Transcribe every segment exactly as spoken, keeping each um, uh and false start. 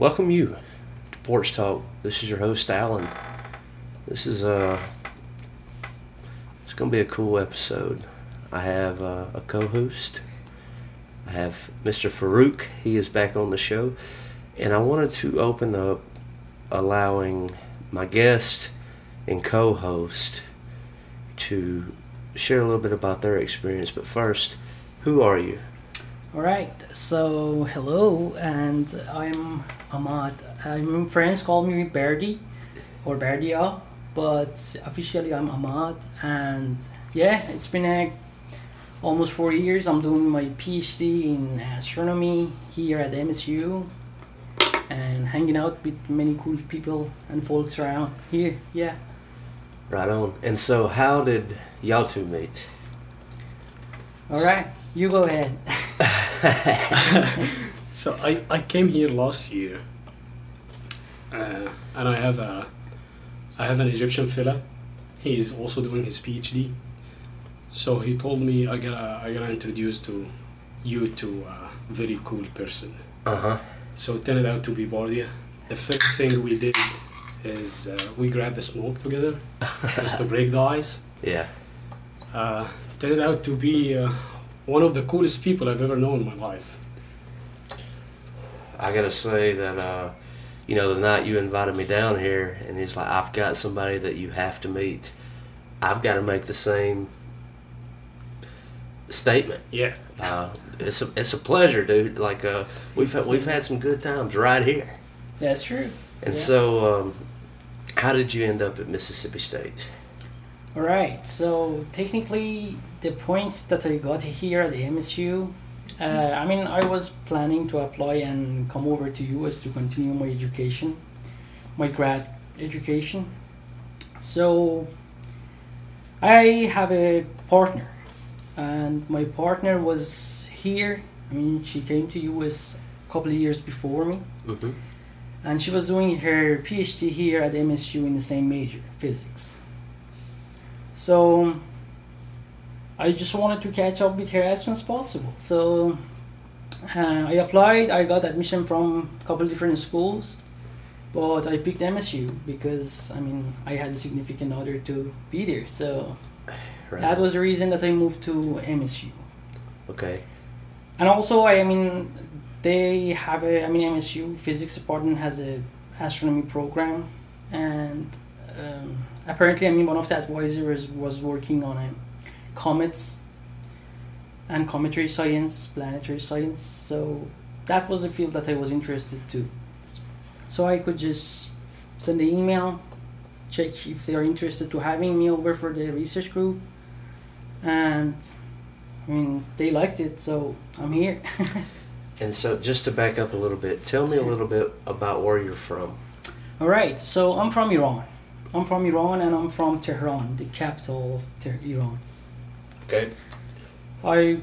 Welcome you to Porch Talk. This is your host, Alan. This is a, it's going to be a cool episode. I have uh, a co-host. I have Mister Farouk. He is back on the show. And I wanted to open up allowing my guest and co-host to share a little bit about their experience. But first, who are you? All right, so hello, and I'm Ahmad. I'm friends call me Bardi or Bardia, but officially I'm Ahmad. And yeah, it's been a, almost four years. I'm doing my PhD in astronomy here at M S U, and hanging out with many cool people and folks around here. Yeah. Right on. And so, how did y'all two meet? All right, you go ahead. So I, I came here last year, uh, and I have a I have an Egyptian fella. He is also doing his PhD, so he told me I gotta I gotta introduce to you to a very cool person. Uh huh. So it turned out to be Bardia. The first thing we did is uh, we grabbed the smoke together just to break the ice. Yeah. Uh, turned out to be. Uh, One of the coolest people I've ever known in my life. I gotta say that, uh, you know, the night you invited me down here, and he's like, I've got somebody that you have to meet. I've got to make the same statement. Yeah. Uh, it's a it's a pleasure, dude. Like, uh, we've had, we've had some good times right here. That's true. And yeah. so, um, how did you end up at Mississippi State? All right. So technically, the point that I got here at the M S U, uh, I mean, I was planning to apply and come over to U S to continue my education, my grad education. So I have a partner, and my partner was here. I mean, she came to U S a couple of years before me, mm-hmm. and she was doing her PhD here at M S U in the same major, physics. So I just wanted to catch up with her as soon as possible. So uh, I applied, I got admission from a couple different schools, but I picked M S U because, I mean, I had a significant other to be there. So right. That was the reason that I moved to M S U. Okay. And also, I mean, they have a, I mean, M S U physics department has a astronomy program, and um, apparently, I mean, one of the advisors was working on a comets and cometary science, planetary science. So that was a field that I was interested to. So I could just send an email, check if they are interested to having me over for the research group. And I mean, they liked it, so I'm here. And so just to back up a little bit, tell me a little bit about where you're from. All right, so I'm from Iran. I'm from Iran and I'm from Tehran, the capital of Ter- Iran. Okay. I've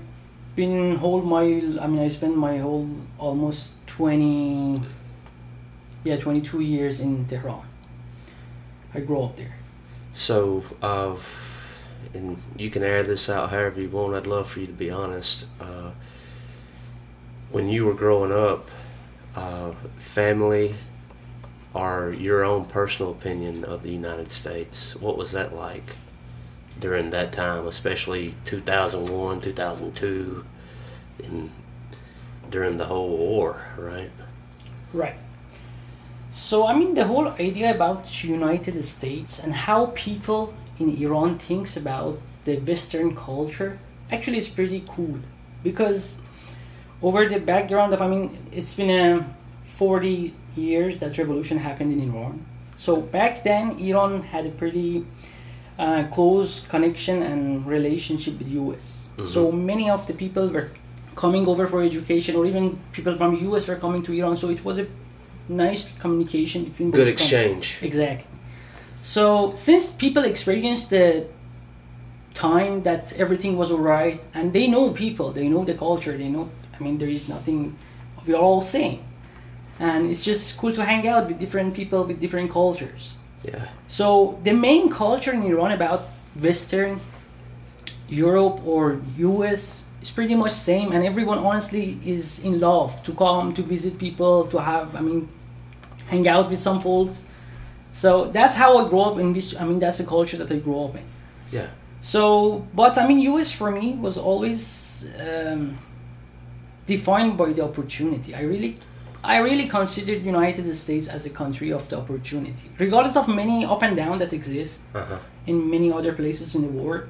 been whole my, I mean, I spent my whole almost twenty, yeah, twenty-two years in Tehran. I grew up there. So, uh, and you can air this out however you want. I'd love for you to be honest. Uh, when you were growing up, uh, family or your own personal opinion of the United States, what was that like during that time, especially two thousand one, two thousand two, and during the whole war, right? Right. So, I mean, the whole idea about United States and how people in Iran thinks about the Western culture actually is pretty cool, because over the background of, I mean, it's been a forty years that revolution happened in Iran. So back then, Iran had a pretty Uh, close connection and relationship with U S. Mm-hmm. So many of the people were coming over for education, or even people from U S were coming to Iran. So it was a nice communication between good exchange. Countries. Exactly. So since people experienced the time that everything was alright, and they know people, they know the culture, they know. I mean, there is nothing. We are all same, and it's just cool to hang out with different people with different cultures. Yeah. So the main culture in Iran about Western Europe or U S is pretty much same, and everyone honestly is in love to come to visit people to have I mean hang out with some folks. So that's how I grew up in, which, I mean, that's the culture that I grew up in. Yeah. So, but I mean, U S for me was always um, defined by the opportunity. I really, I really considered United States as a country of the opportunity, regardless of many up and down that exist uh-huh. in many other places in the world.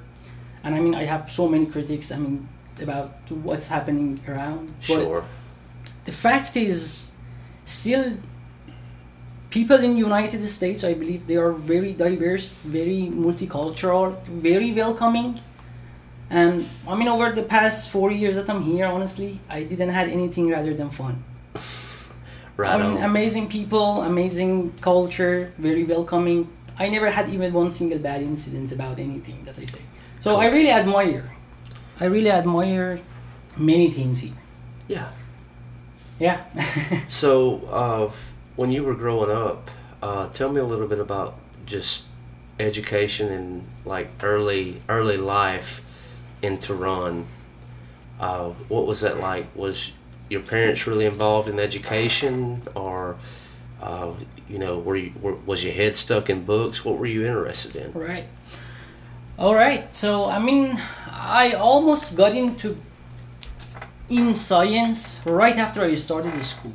And I mean, I have so many critics, I mean, about what's happening around. But sure. The fact is, still, people in the United States, I believe, they are very diverse, very multicultural, very welcoming. And I mean, over the past four years that I'm here, honestly, I didn't have anything rather than fun. Right. I mean, amazing people, amazing culture, very welcoming. I never had even one single bad incident about anything that I say. So cool. I really admire. I really admire many things here. Yeah. Yeah. So, uh, when you were growing up, uh, tell me a little bit about just education and like early early life in Tehran. Uh, what was that like? Was your parents really involved in education, or uh, you know, were you were, was your head stuck in books? What were you interested in? Right. All right. So I mean, I almost got into in science right after I started the school,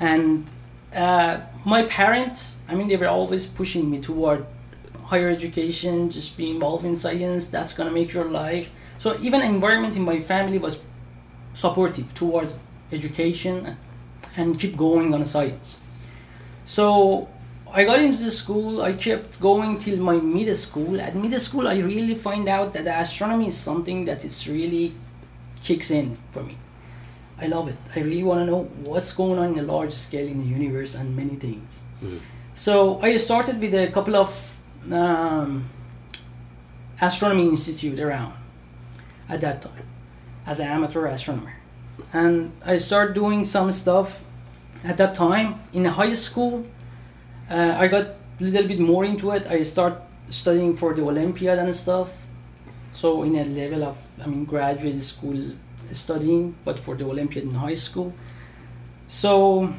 and. Uh, my parents, I mean, they were always pushing me toward higher education, just be involved in science, that's going to make your life. So even environment in my family was supportive towards education and keep going on science. So I got into the school, I kept going till my middle school. At middle school, I really find out that astronomy is something that it's really kicks in for me. I love it. I really want to know what's going on in a large scale in the universe and many things. Mm. So I started with a couple of um, astronomy institute around at that time as an amateur astronomer. And I started doing some stuff at that time. In high school, uh, I got a little bit more into it. I started studying for the Olympiad and stuff. So in a level of, I mean, graduate school studying, but for the Olympiad in high school. So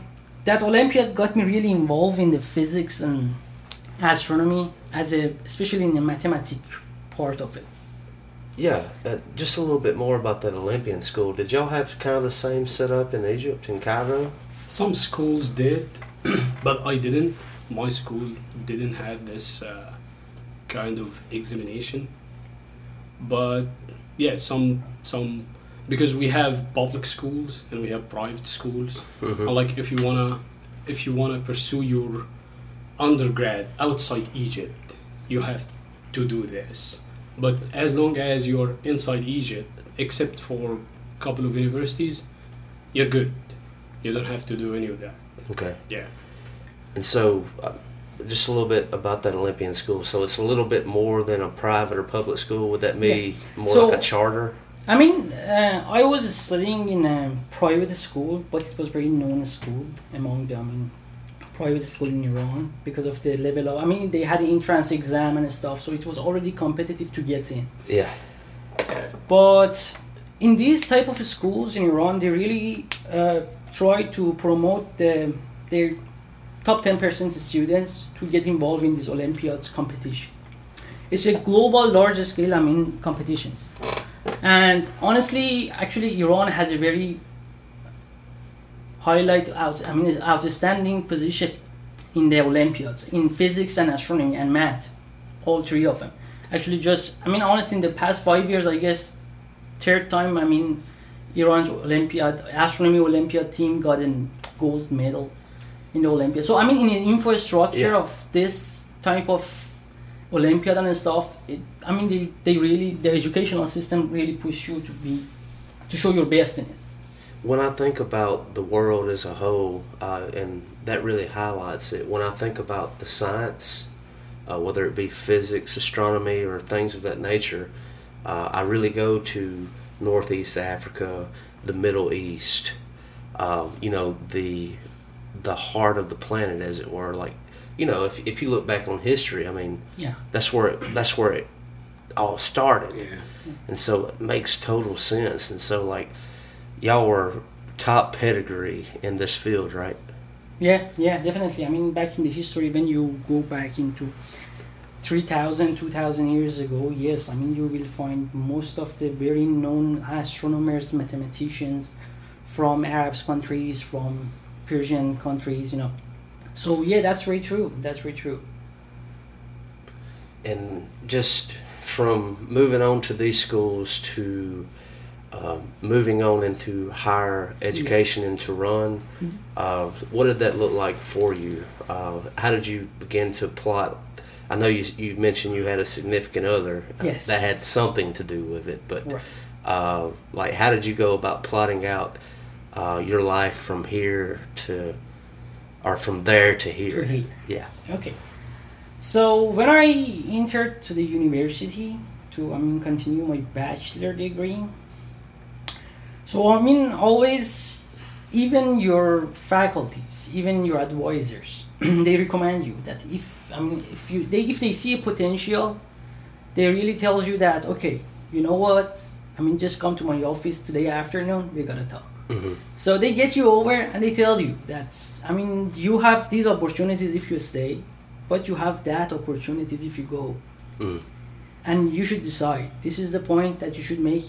that Olympiad got me really involved in the physics and astronomy, as a especially in the mathematics part of it. Yeah, uh, just a little bit more about that Olympian school. Did y'all have kind of the same setup in Egypt, in Cairo? Some schools did, but I didn't. My school didn't have this uh, kind of examination. But yeah, some some. Because we have public schools and we have private schools. Mm-hmm. Like if you wanna, if you wanna pursue your undergrad outside Egypt, you have to do this. But as long as you're inside Egypt, except for a couple of universities, you're good. You don't have to do any of that. Okay. Yeah. And so, uh, just a little bit about that Olympian school. So it's a little bit more than a private or public school. Would that be yeah. more so, like a charter? I mean, uh, I was studying in a private school, but it was very known school among the, I mean, private school in Iran because of the level of, I mean, they had the entrance exam and stuff, so it was already competitive to get in. Yeah. But in these type of schools in Iran, they really uh, try to promote the, their top ten percent students to get involved in these Olympiads competition. It's a global, large scale, I mean, competitions. And honestly, actually, Iran has a very highlight out. I mean, outstanding position in the Olympiads in physics and astronomy and math, all three of them. Actually, just I mean, honestly, in the past five years, I guess, third time. I mean, Iran's Olympiad astronomy Olympiad team got a gold medal in the Olympiad. So I mean, in the infrastructure yeah. of this type of Olympiad and stuff, it, I mean, they, they really, the educational system really pushed you to be, to show your best in it. When I think about the world as a whole, uh, and that really highlights it, when I think about the science, uh, whether it be physics, astronomy, or things of that nature, uh, I really go to Northeast Africa, the Middle East, uh, you know, the the heart of the planet, as it were, like, you know, if if you look back on history, I mean, yeah. that's where it, that's where it all started, yeah. and so it makes total sense. And so, like, y'all were top pedigree in this field, right? Yeah, yeah, definitely. I mean, back in the history, when you go back into three thousand, two thousand years ago, yes, I mean, you will find most of the very known astronomers, mathematicians from Arab countries, from Persian countries, you know. So, yeah, that's very true. That's very true. And just from moving on to these schools to uh, moving on into higher education in Tehran, mm-hmm. uh, what did that look like for you? Uh, how did you begin to plot? I know you you mentioned you had a significant other. Yes. That had something to do with it, but right. uh, like, how did you go about plotting out uh, your life from here to, or from there to here? To here. Yeah. Okay. So when I entered to the university to I mean continue my bachelor degree, so I mean always, even your faculties, even your advisors, they recommend you that if I mean if you they if they see a potential, they really tells you that, okay, you know what, I mean just come to my office today afternoon, we're gonna talk. Mm-hmm. So they get you over and they tell you that I mean you have these opportunities if you stay. But you have that opportunities if you go. Mm. And you should decide. This is the point that you should make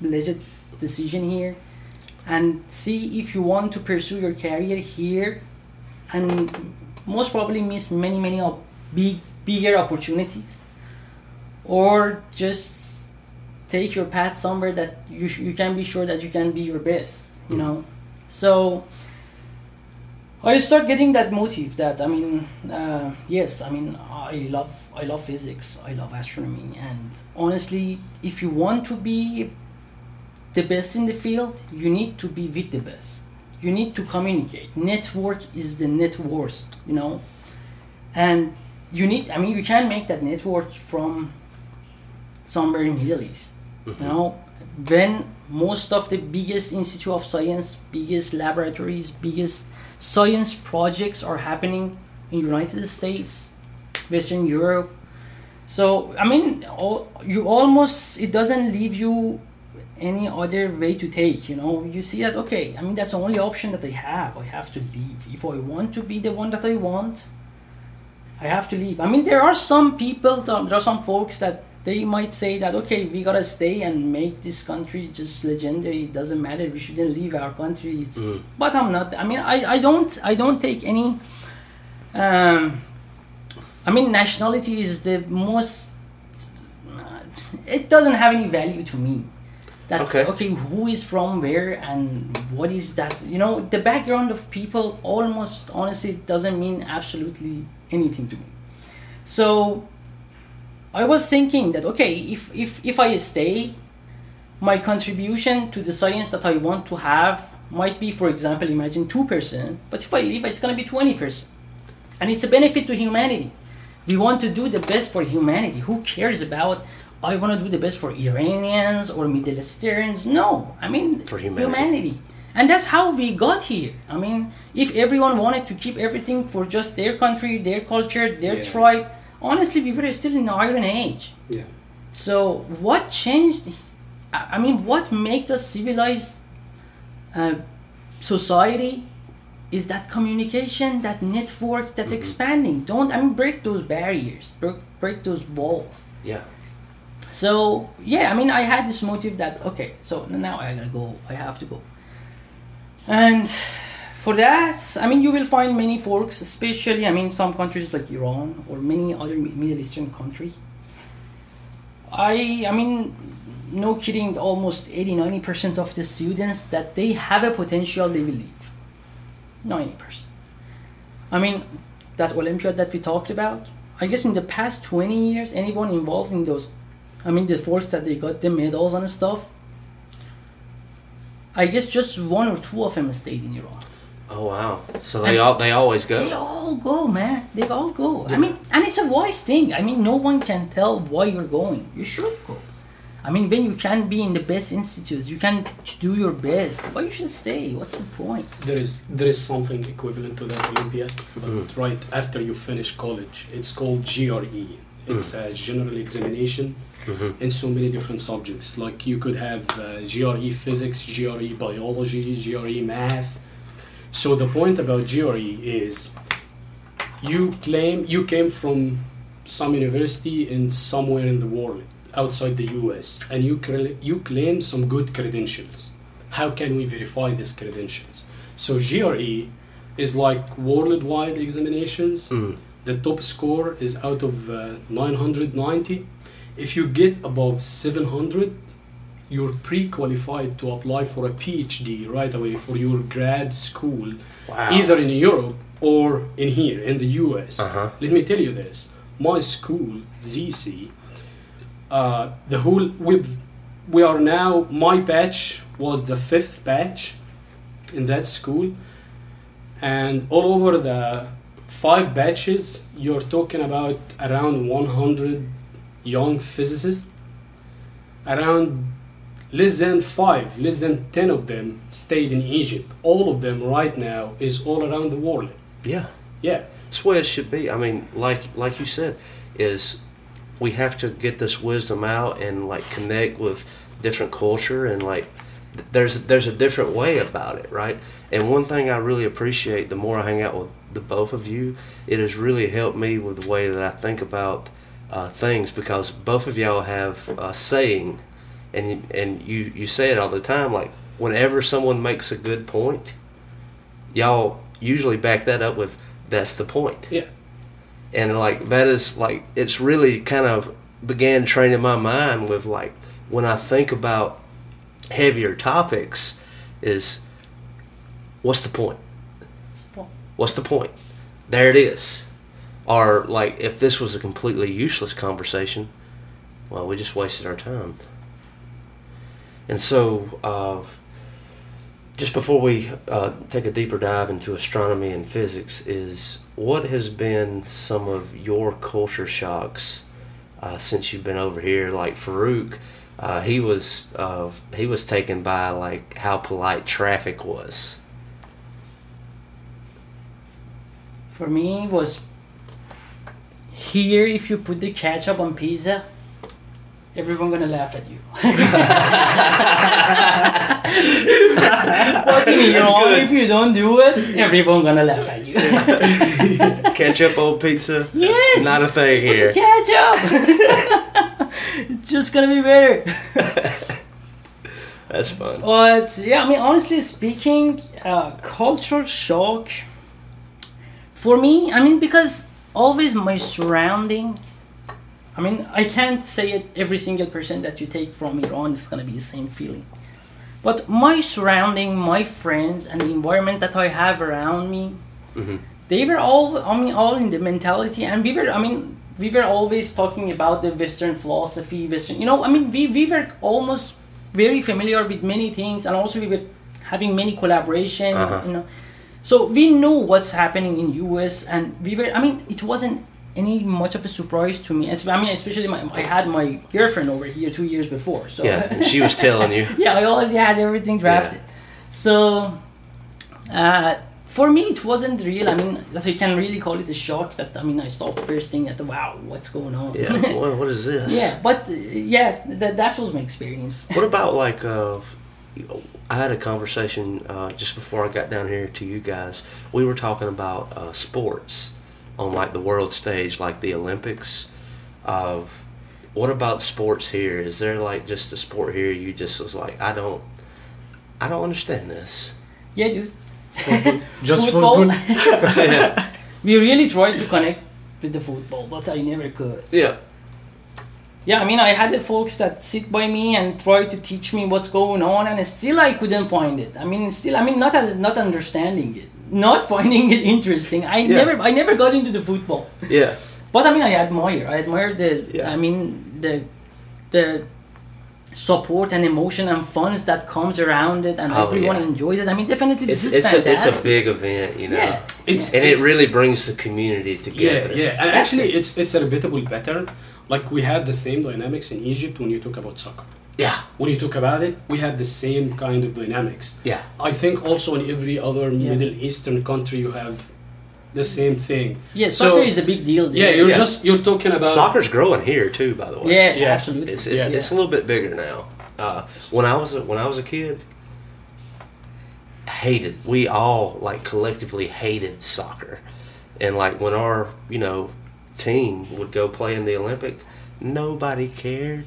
legit decision here and see if you want to pursue your career here and most probably miss many, many op- big, bigger opportunities, or just take your path somewhere that you sh- you can be sure that you can be your best, you mm. know? So I start getting that motive that I mean, uh, yes, I mean, I love, I love physics, I love astronomy, and honestly, if you want to be the best in the field, you need to be with the best. You need to communicate. Network is the net worth, you know, and you need. I mean, you can make that network from somewhere in the Middle East, mm-hmm. you know. When most of the biggest institute of science, biggest laboratories, biggest science projects are happening in United States, Western Europe. So, I mean, all, you almost, it doesn't leave you any other way to take, you know. You see that, okay, I mean, that's the only option that I have. I have to leave. If I want to be the one that I want, I have to leave. I mean, there are some people, there are some folks that they might say that, okay, we gotta stay and make this country just legendary. It doesn't matter. We shouldn't leave our country. It's, mm. But I'm not. I mean, I, I don't I don't take any. Um, I mean, nationality is the most. Uh, it doesn't have any value to me. That's okay. okay. Who is from where and what is that? You know, the background of people almost honestly doesn't mean absolutely anything to me. So I was thinking that, okay, if, if, if I stay, my contribution to the science that I want to have might be, for example, imagine two percent, but if I leave, it's going to be twenty percent. And it's a benefit to humanity. We want to do the best for humanity. Who cares about, I want to do the best for Iranians or Middle Easterns? No, I mean, for humanity. humanity. And that's how we got here. I mean, if everyone wanted to keep everything for just their country, their culture, their yeah. tribe, honestly, we were still in the Iron Age. Yeah. So what changed? I mean, what made us civilized uh, society is that communication, that network, that mm-hmm. expanding. Don't I mean break those barriers, break, break those walls. Yeah. So yeah, I mean, I had this motive that okay, so now I gotta go. I have to go. And for that, I mean, you will find many folks, especially, I mean, some countries like Iran or many other Middle Eastern countries. I, I mean, no kidding, almost eighty, ninety percent of the students that they have a potential, they will leave. ninety percent. I mean, that Olympiad that we talked about, I guess in the past twenty years, anyone involved in those, I mean, the folks that they got the medals and stuff, I guess just one or two of them stayed in Iran. Oh wow! So they and all they always go. They all go, man. They all go. Yeah. I mean, and it's a wise thing. I mean, no one can tell why you're going. You should go. I mean, when you can be in the best institutes, you can do your best. Why you should stay? What's the point? There is there is something equivalent to that Olympiad, but mm. right after you finish college, it's called G R E. It's mm. a general examination mm-hmm. in so many different subjects. Like you could have uh, G R E physics, G R E biology, G R E math. So the point about GRE is you claim you came from some university in somewhere in the world outside the U S, and you cre- you claim some good credentials. How can we verify these credentials? So G R E is like worldwide examinations. Mm. The top score is out of uh, nine hundred ninety. If you get above seven hundred, you're pre-qualified to apply for a PhD right away for your grad school, wow. either in Europe or in here, in the U S. Uh-huh. Let me tell you this. My school, Z C, uh, the whole, we've, we are now, my batch was the fifth batch in that school. And all over the five batches, you're talking about around one hundred young physicists, around less than five, less than ten of them stayed in Egypt. All of them right now is all around the world. Yeah. Yeah. That's the way it should be. I mean, like like you said, is we have to get this wisdom out and like connect with different culture and like there's there's a different way about it, right? And one thing I really appreciate the more I hang out with the both of you, it has really helped me with the way that I think about uh, things because both of y'all have a saying. And and you, you say it all the time, like, whenever someone makes a good point, y'all usually back that up with, that's the point. Yeah. And, like, that is, like, it's really kind of began training my mind with, like, when I think about heavier topics is, what's the point? What's the point? What's the point? There it is. Or, like, if this was a completely useless conversation, well, we just wasted our time. And so, uh, just before we uh, take a deeper dive into astronomy and physics, is what has been some of your culture shocks uh, since you've been over here? Like Farouk, uh, he was uh, he was taken by like how polite traffic was. For me, it was here. If you put the ketchup on pizza, everyone gonna laugh at you. But in Iran, if you don't do it, everyone gonna laugh at you. Ketchup on pizza? Yes. Not a thing here. Ketchup. It's just gonna be better. That's fun. But yeah, I mean, honestly speaking, uh, culture shock. For me, I mean, because always my surrounding. I mean, I can't say it, every single person that you take from Iran is going to be the same feeling. But my surrounding, my friends, and the environment that I have around me, mm-hmm. they were all, I mean, all in the mentality. And we were, I mean, we were always talking about the Western philosophy, Western, you know, I mean, we, we were almost very familiar with many things. And also we were having many collaboration, uh-huh. you know. So we knew what's happening in U S and we were, I mean, it wasn't any much of a surprise to me. I mean, especially my, I had my girlfriend over here two years before. So yeah, and she was telling you. Yeah, I already had everything drafted. Yeah. So uh, for me, it wasn't real. I mean, that you can really call it a shock. That I mean, I saw first thing that wow, what's going on? Yeah, what, what is this? Yeah, but uh, yeah, that that was my experience. What about like, uh, I had a conversation uh, just before I got down here to you guys. We were talking about uh, sports. On like the world stage, like the Olympics, of uh, what about sports here? Is there like just a sport here you just was like, I don't, I don't understand this. Yeah, dude. Football. Just football. football. Yeah. We really tried to connect with the football, but I never could. Yeah. Yeah, I mean, I had the folks that sit by me and try to teach me what's going on, and still I couldn't find it. I mean, still, I mean, not as not understanding it. Not finding it interesting. I yeah. never, I never got into the football. Yeah. But I mean, I admire. I admire the. Yeah. I mean, the, the, support and emotion and funs that comes around it, and oh, everyone yeah. enjoys it. I mean, definitely, this it's, is it's fantastic. A, it's a big event, you know. Yeah. It's, and it's, it really brings the community together. Yeah, yeah. And actually, it's it's a bit better. Like we had the same dynamics in Egypt when you talk about soccer. Yeah. When you talk about it, we had the same kind of dynamics. Yeah. I think also in every other yeah. Middle Eastern country you have the same thing. Yeah, soccer so, is a big deal there. Yeah, you're yeah. just you're talking about soccer's growing here too, by the way. Yeah, yeah. absolutely. It's it's, yeah. it's a little bit bigger now. Uh, when I was a, when I was a kid, hated, we all, like, collectively hated soccer. And, like, when our, you know, team would go play in the Olympics, nobody cared.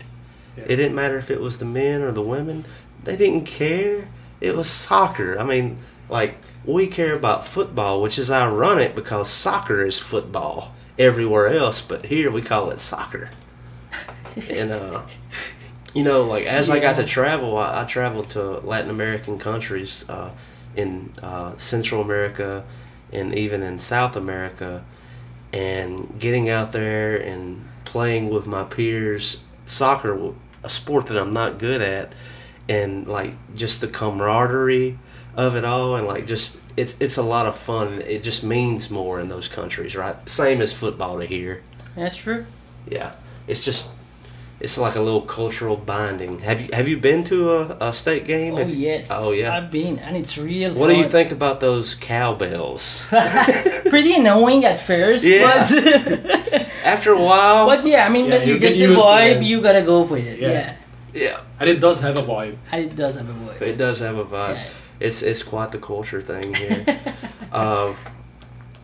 Yeah. It didn't matter if it was the men or the women. They didn't care. It was soccer. I mean, like, we care about football, which is ironic because soccer is football everywhere else, but here we call it soccer. And, uh, you know, like, as yeah. I got to travel, I, I traveled to Latin American countries, uh, in uh, Central America and even in South America, and getting out there and playing with my peers soccer, a sport that I'm not good at, and, like, just the camaraderie of it all, and, like, just it's it's a lot of fun. It just means more in those countries, right? Same as football to here. That's true. Yeah, it's just it's like a little cultural binding. Have you have you been to a, a state game? Oh have yes. You, oh yeah. I've been, and it's real. What fun. Do you think about those cowbells? Pretty annoying at first. Yeah. But after a while. But yeah, I mean, yeah, when you, you get, get the vibe, you gotta go for it. Yeah. yeah. Yeah, and it does have a vibe. And it does have a vibe. It does have a vibe. Yeah. It's it's quite the culture thing here. uh,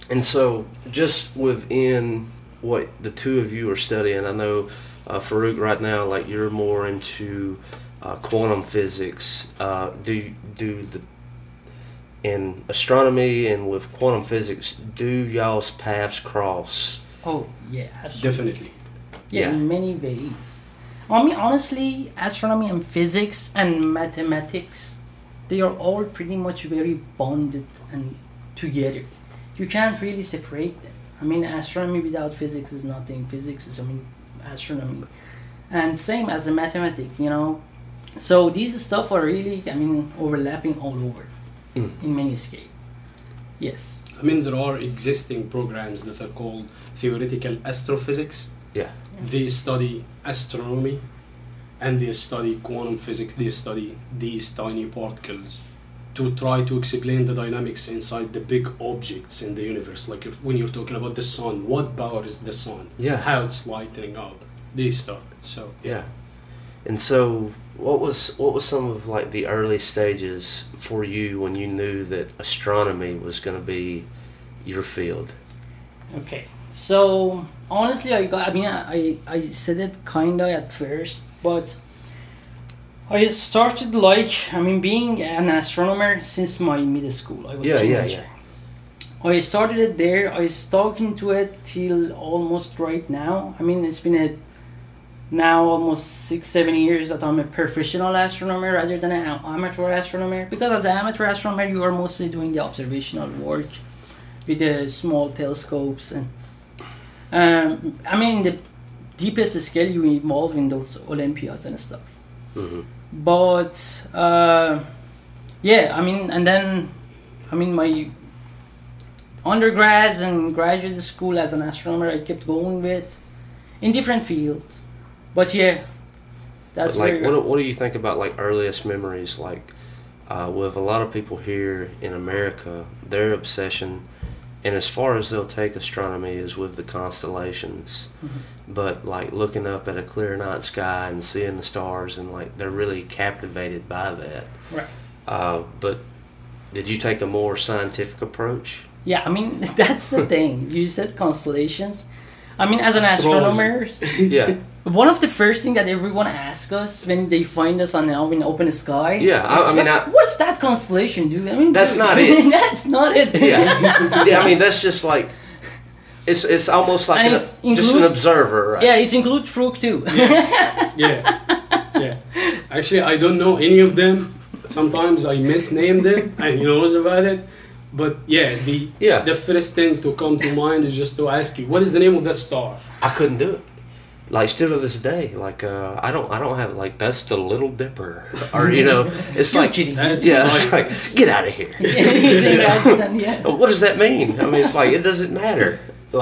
and so just within what the two of you are studying, I know uh, Farouk right now, like you're more into uh, quantum physics. Uh, do do the in astronomy and with quantum physics, do y'all's paths cross? Oh yeah, absolutely. Definitely. Yeah, yeah. In many ways. I mean, honestly, astronomy and physics and mathematics, they are all pretty much very bonded and together. You can't really separate them. I mean, astronomy without physics is nothing. Physics is, I mean, astronomy. And same as a mathematic, you know. So these stuff are really, I mean, overlapping all over mm. in many scale. Yes. I mean, there are existing programs that are called theoretical astrophysics. Yeah. They study astronomy, and they study quantum physics, they study these tiny particles to try to explain the dynamics inside the big objects in the universe. Like if, when you're talking about the sun, what power is the sun? Yeah. How it's lighting up, these stuff. So yeah. yeah. And so what was what was some of like the early stages for you when you knew that astronomy was going to be your field? Okay. So honestly, I got, I mean, I, I said it kind of at first, but I started like, I mean, being an astronomer since my middle school. I was yeah, yeah, yeah. I started it there. I stuck into it till almost right now. I mean, it's been a, now almost six, seven years that I'm a professional astronomer rather than an amateur astronomer. Because as an amateur astronomer, you are mostly doing the observational work with the small telescopes. And Um, I mean, the deepest scale you involve in those Olympiads and stuff. Mm-hmm. But uh, yeah, I mean, and then I mean, my undergrads and graduate school as an astronomer, I kept going with in different fields. But yeah, that's but like where what. What do you think about like earliest memories? Like uh, with a lot of people here in America, their obsession. And as far as they'll take astronomy is with the constellations, mm-hmm. but like looking up at a clear night sky and seeing the stars, and like they're really captivated by that. Right. Uh, but did you take a more scientific approach? Yeah, I mean that's the thing. You said constellations. I mean, as an astronomer, yeah. One of the first things that everyone asks us when they find us on in open sky. Yeah, I, I mean, I, what's that constellation, dude? I mean, that's dude, not it. That's not it. Yeah, yeah. I mean, that's just like it's it's almost like an, it's include, just an observer, right? Yeah, it's include Farouk too. Yeah. yeah, yeah. Actually, I don't know any of them. Sometimes I misname them, and he knows about it. But yeah, the yeah. the first thing to come to mind is just to ask you, what is the name of that star? I couldn't do it. Like still to this day, like uh, I don't I don't have like that's the Little Dipper, or you know, it's like kidding. yeah, it's like get out of here. What does that mean? I mean, it's like it doesn't matter.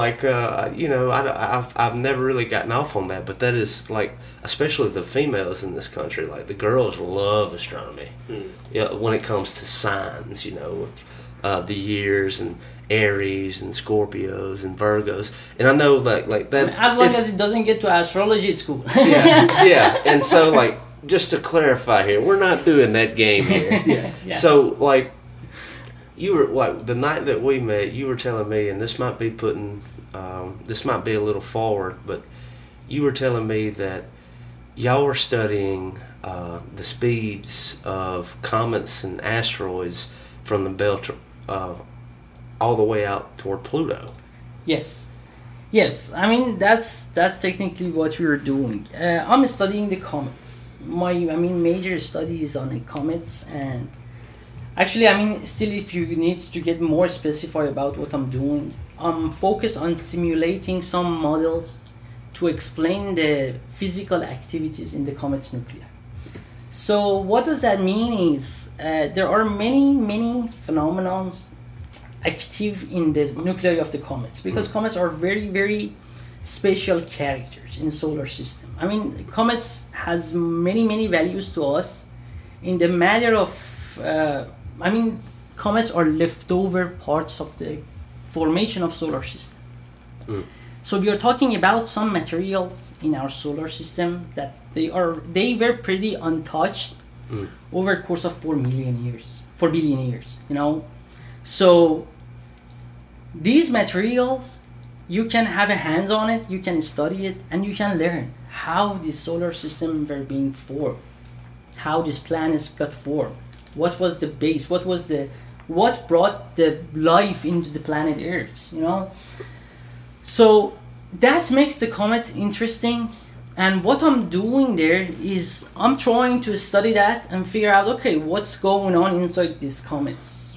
Like uh, you know, I I've, I've never really gotten off on that, but that is like especially the females in this country, like the girls love astronomy. Mm. Yeah, when it comes to signs, you know. Uh, the years and Aries and Scorpios and Virgos, and I know like like that. As long as it doesn't get to astrology school. yeah, yeah. And so like just to clarify here, we're not doing that game here. yeah, yeah. So like you were like the night that we met. You were telling me, and this might be putting, um, this might be a little forward, but you were telling me that y'all were studying uh, the speeds of comets and asteroids from the belt uh, all the way out toward Pluto. Yes. Yes, I mean that's that's technically what we were doing. Uh, I'm studying the comets. My I mean major study is on the comets, and actually I mean still if you need to get more specific about what I'm doing, I'm focused on simulating some models to explain the physical activities in the comet's nuclei. So what does that mean is uh, there are many many phenomena active in the nuclei of the comets, because comets are very very special characters in the solar system. I mean comets has many many values to us in the matter of uh, I mean comets are leftover parts of the formation of solar system. Mm. So we are talking about some materials in our solar system that they are they were pretty untouched mm. over a course of four million years, four billion years, you know. So these materials, you can have a hands on it, you can study it, and you can learn how the solar system were being formed, how these planets got formed, what was the base, what was the, what brought the life into the planet Earth, you know. So that makes the comet interesting, and what I'm doing there is I'm trying to study that and figure out, okay, what's going on inside these comets.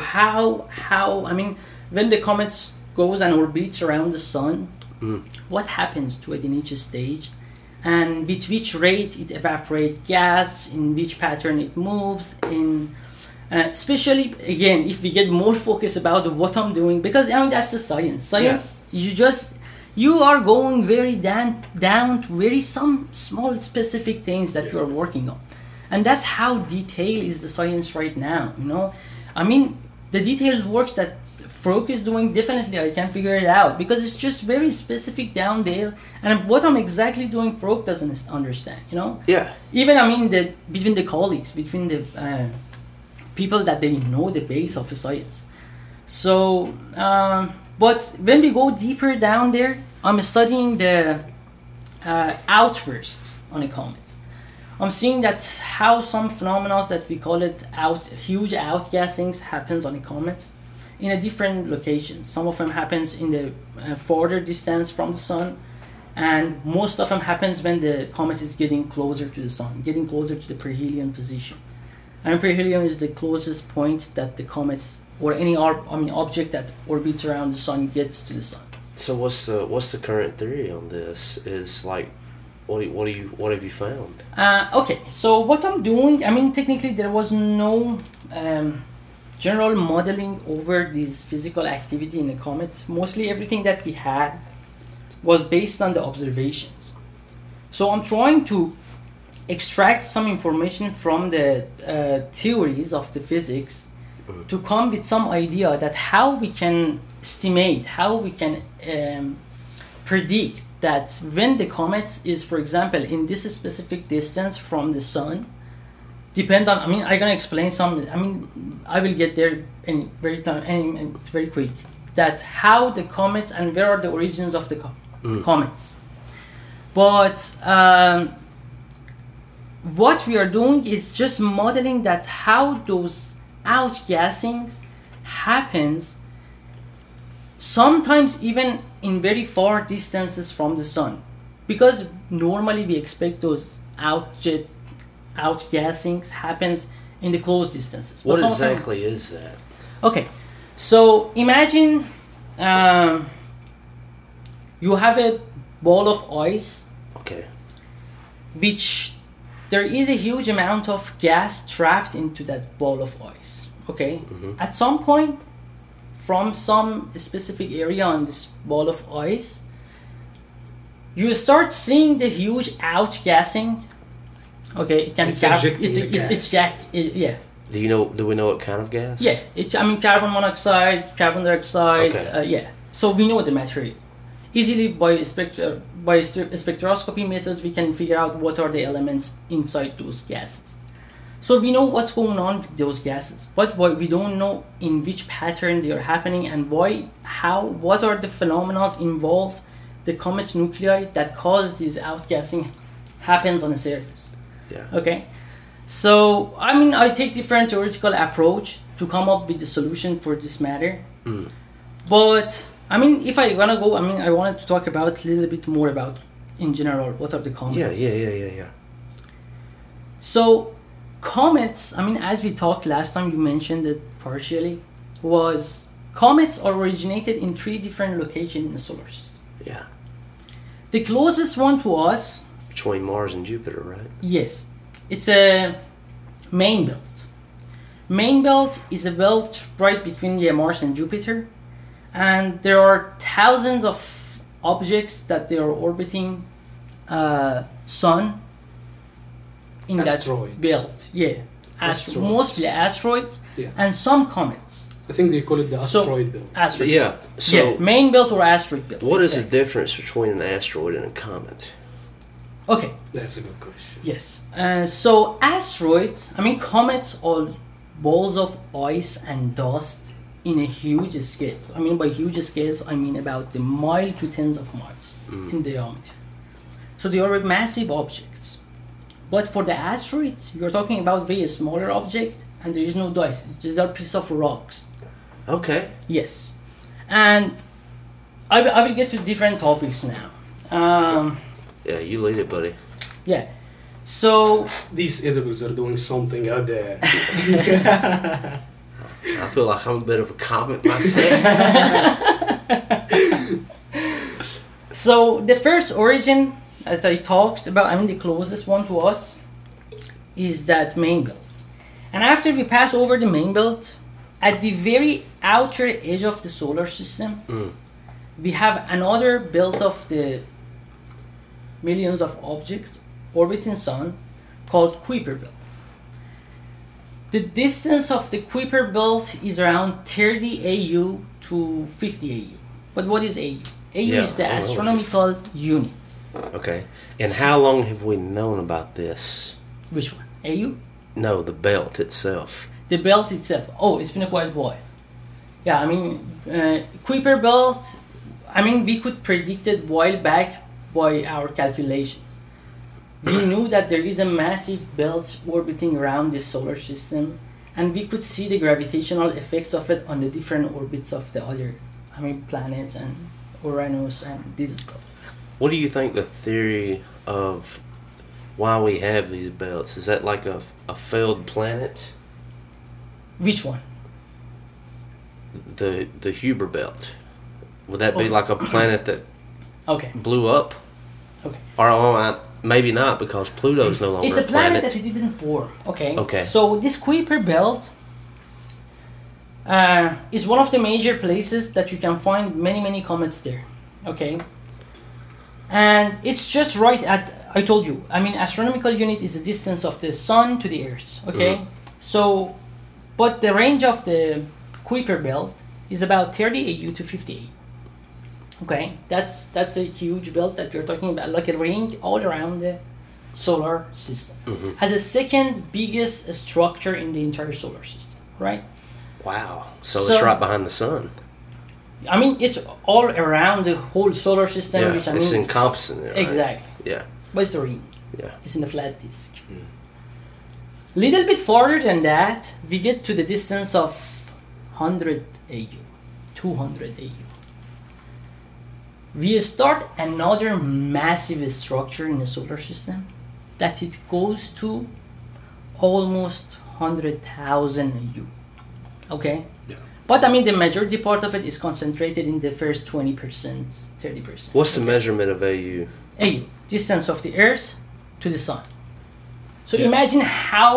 How, how, I mean, when the comet goes and orbits around the sun, mm. what happens to it in each stage, and with which rate it evaporates gas, in which pattern it moves, in, uh, especially, again, if we get more focus about what I'm doing, because, I mean, that's the science. Science, yeah. you just, you are going very down, down to very some small specific things that yeah. you are working on. And that's how detailed is the science right now, you know. I mean, the detailed work that Farouk is doing, definitely I can figure it out, because it's just very specific down there, and what I'm exactly doing, Farouk doesn't understand, you know? Yeah. Even, I mean, the, between the colleagues, between the uh, people that they know the base of the science. So, um, but when we go deeper down there, I'm studying the uh, outbursts on a comet. I'm seeing that's how some phenomena that we call it out, huge outgassings happens on the comets in a different locations. Some of them happens in the uh, farther distance from the sun, and most of them happens when the comet is getting closer to the sun, getting closer to the perihelion position. And perihelion is the closest point that the comets or any orb, I mean object that orbits around the sun gets to the sun. So what's the what's the current theory on this? Is like What do you, what do you what have you found? Uh, okay, so what I'm doing, I mean, technically there was no um, general modeling over this physical activity in the comets. Mostly everything that we had was based on the observations. So I'm trying to extract some information from the uh, theories of the physics mm-hmm. to come with some idea that how we can estimate, how we can um, predict that when the comet is, for example, in this specific distance from the sun, depend on, I mean, I'm going to explain some, I mean, I will get there in very time, in very quick, that how the comets and where are the origins of the com- mm. comets. But um, what we are doing is just modeling that how those outgassings happens, sometimes even in very far distances from the sun, because normally we expect those outjet outgassings happens in the close distances. But what exactly time, is that? Okay, so imagine um, you have a ball of ice, okay, which there is a huge amount of gas trapped into that ball of ice. Okay, mm-hmm. At some point, from some specific area on this ball of ice, you start seeing the huge outgassing. Okay, it can it's car- it's, it's, gas. it's jacked. It, yeah. Do you know? Do we know what kind of gas? Yeah, it's. I mean, carbon monoxide, carbon dioxide. Okay. Uh, yeah. So we know the material easily by spectra- by spectroscopy methods. We can figure out what are the elements inside those gases. So we know what's going on with those gases, but why we don't know in which pattern they are happening and why, how, what are the phenomena involved the comet's nuclei that cause this outgassing happens on the surface. Yeah. Okay. So, I mean, I take different theoretical approach to come up with the solution for this matter. Mm. But, I mean, if I want to go, I mean, I wanted to talk about a little bit more about, in general, what are the comets. Yeah, yeah, yeah, yeah, yeah. So, comets, I mean, as we talked last time, you mentioned it partially, was comets are originated in three different locations in the solar system. Yeah. The closest one to us... between Mars and Jupiter, right? Yes. It's a main belt. Main belt is a belt right between yeah, Mars and Jupiter, and there are thousands of objects that they are orbiting uh, Sun in asteroids. That belt. Yeah, Astro- asteroids. Mostly asteroids yeah. and some comets. I think they call it the asteroid so, belt. Asteroid. Yeah. So yeah, main belt or asteroid belt. What exactly. is the difference between an asteroid and a comet? Okay. That's a good question. Yes. Uh, so asteroids, I mean comets are balls of ice and dust in a huge scale. I mean by huge scale, I mean about the mile to tens of miles mm. in diameter. So they are massive objects. But for the asteroid, you're talking about very smaller object and there is no dust. These are pieces of rocks. Okay. Yes. And I, w- I will get to different topics now. Um... Yeah, you lead it, buddy. Yeah. So... these edibles are doing something out there. I feel like I'm a bit of a comet myself. So, the first origin that I talked about, I mean the closest one to us, is that main belt. And after we pass over the main belt, at the very outer edge of the solar system, mm. we have another belt of the... millions of objects orbiting Sun called Kuiper Belt. The distance of the Kuiper Belt is around thirty A U to fifty A U. But what is A U? A U yeah, is the astronomical unit. Okay. And so, how long have we known about this? Which one? A U? No, the belt itself. The belt itself. Oh, it's been quite a while. Yeah, I mean, uh, Kuiper Belt, I mean, we could predict it a while back by our calculations. We knew that there is a massive belt orbiting around the solar system, and we could see the gravitational effects of it on the different orbits of the other, I mean, planets and Uranus and this stuff. What do you think the theory of why we have these belts is? That like a, a failed planet? Which one? The the Kuiper Belt. Would that be oh. like a planet that okay. blew up? Okay. Or uh, maybe not, because Pluto's no longer. It's a planet, planet. that it didn't form. Okay. Okay. So this Kuiper Belt uh, is one of the major places that you can find many many comets there. Okay. And it's just right at. I told you. I mean, astronomical unit is the distance of the Sun to the Earth. Okay. Mm-hmm. So, but the range of the Kuiper Belt is about thirty A U to fifty A U. Okay, that's that's a huge belt that we're talking about, like a ring all around the solar system. Mm-hmm. Has a second biggest structure in the entire solar system, right? Wow, so, so it's right behind the Sun. I mean, it's all around the whole solar system. Yeah, which I it's mean, encompassing there, right? Exactly. Yeah. But it's a ring. Yeah. It's in a flat disk. Mm. Little bit farther than that, we get to the distance of one hundred A U, two hundred A U. We start another massive structure in the solar system that it goes to almost one hundred thousand A U. Okay? Yeah. But I mean, the majority part of it is concentrated in the first twenty percent, thirty percent. What's okay. the measurement of A U? A U, distance of the Earth to the Sun. So yeah. imagine how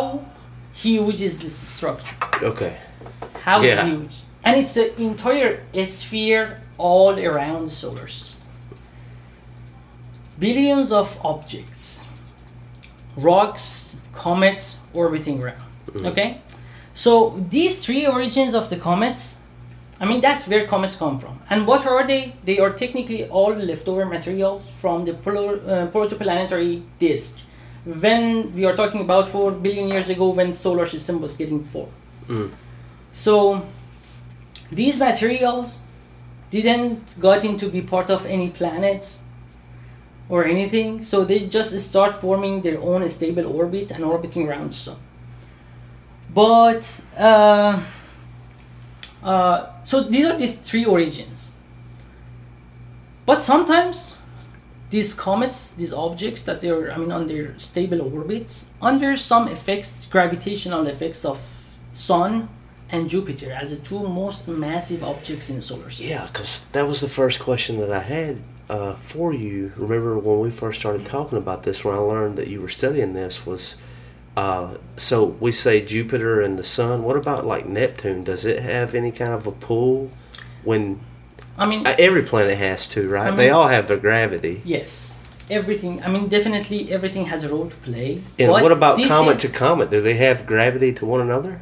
huge is this structure. Okay. How yeah. huge. And it's the entire sphere all around the solar system. Billions of objects, rocks, comets orbiting around. Mm-hmm. Okay? So these three origins of the comets, I mean, that's where comets come from. And what are they? They are technically all leftover materials from the pro- uh, protoplanetary disk when we are talking about four billion years ago when solar system was getting formed. Mm. So these materials didn't got into be part of any planets or anything, so they just start forming their own stable orbit and orbiting around sun. But uh, uh, so these are these three origins. But sometimes these comets, these objects that they're, I mean, on their stable orbits, under some effects, gravitational effects of Sun and Jupiter as the two most massive objects in the solar system. Yeah, because that was the first question that I had uh, for you. Remember when we first started talking about this, when I learned that you were studying this, was uh, so we say Jupiter and the Sun. What about like Neptune? Does it have any kind of a pull when... I mean, every planet has to, right? I mean, they all have their gravity. Yes, everything. I mean, definitely everything has a role to play. And what about comet to comet? Do they have gravity to one another?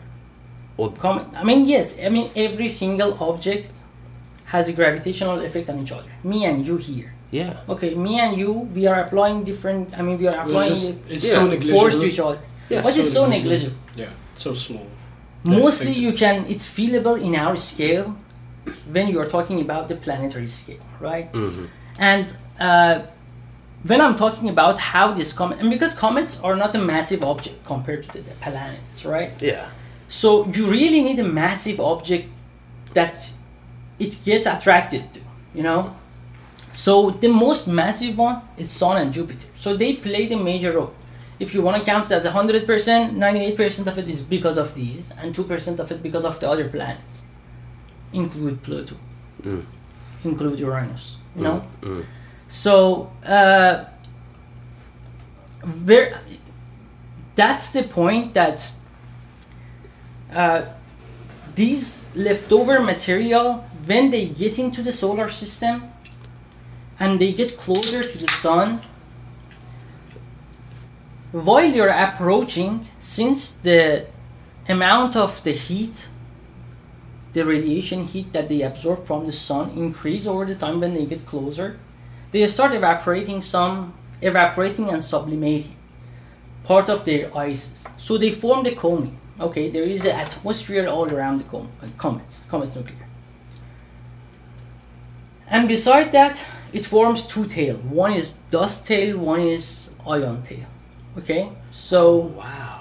Or comet. I mean, yes. I mean, every single object has a gravitational effect on each other. Me and you here. Yeah. Okay, me and you, we are applying different. I mean, we are applying just, it's yeah, so negligible. force to each other. Yeah, but it's so negligible. Yeah, so small. Mostly, you can. It's feelable in our scale. When you are talking about the planetary scale, right? Mm-hmm. And uh, when I'm talking about how this comet, and because comets are not a massive object compared to the, the planets, right? Yeah. So you really need a massive object that it gets attracted to, you know? So the most massive one is Sun and Jupiter. So they play the major role. If you want to count it as one hundred percent, ninety-eight percent of it is because of these, and two percent of it because of the other planets. Include Pluto, mm. include Uranus, you know? Mm. Mm. So, uh, where, that's the point that uh, these leftover material, when they get into the solar system and they get closer to the sun, while you're approaching, since the amount of the heat, the radiation heat that they absorb from the sun increase over the time when they get closer, they start evaporating some, evaporating and sublimating part of their ices. So they form the cone. Okay, there is an atmosphere all around the com- comets, comet's nucleus. And beside that, it forms two tails. One is dust tail, one is ion tail. Okay, so... Wow.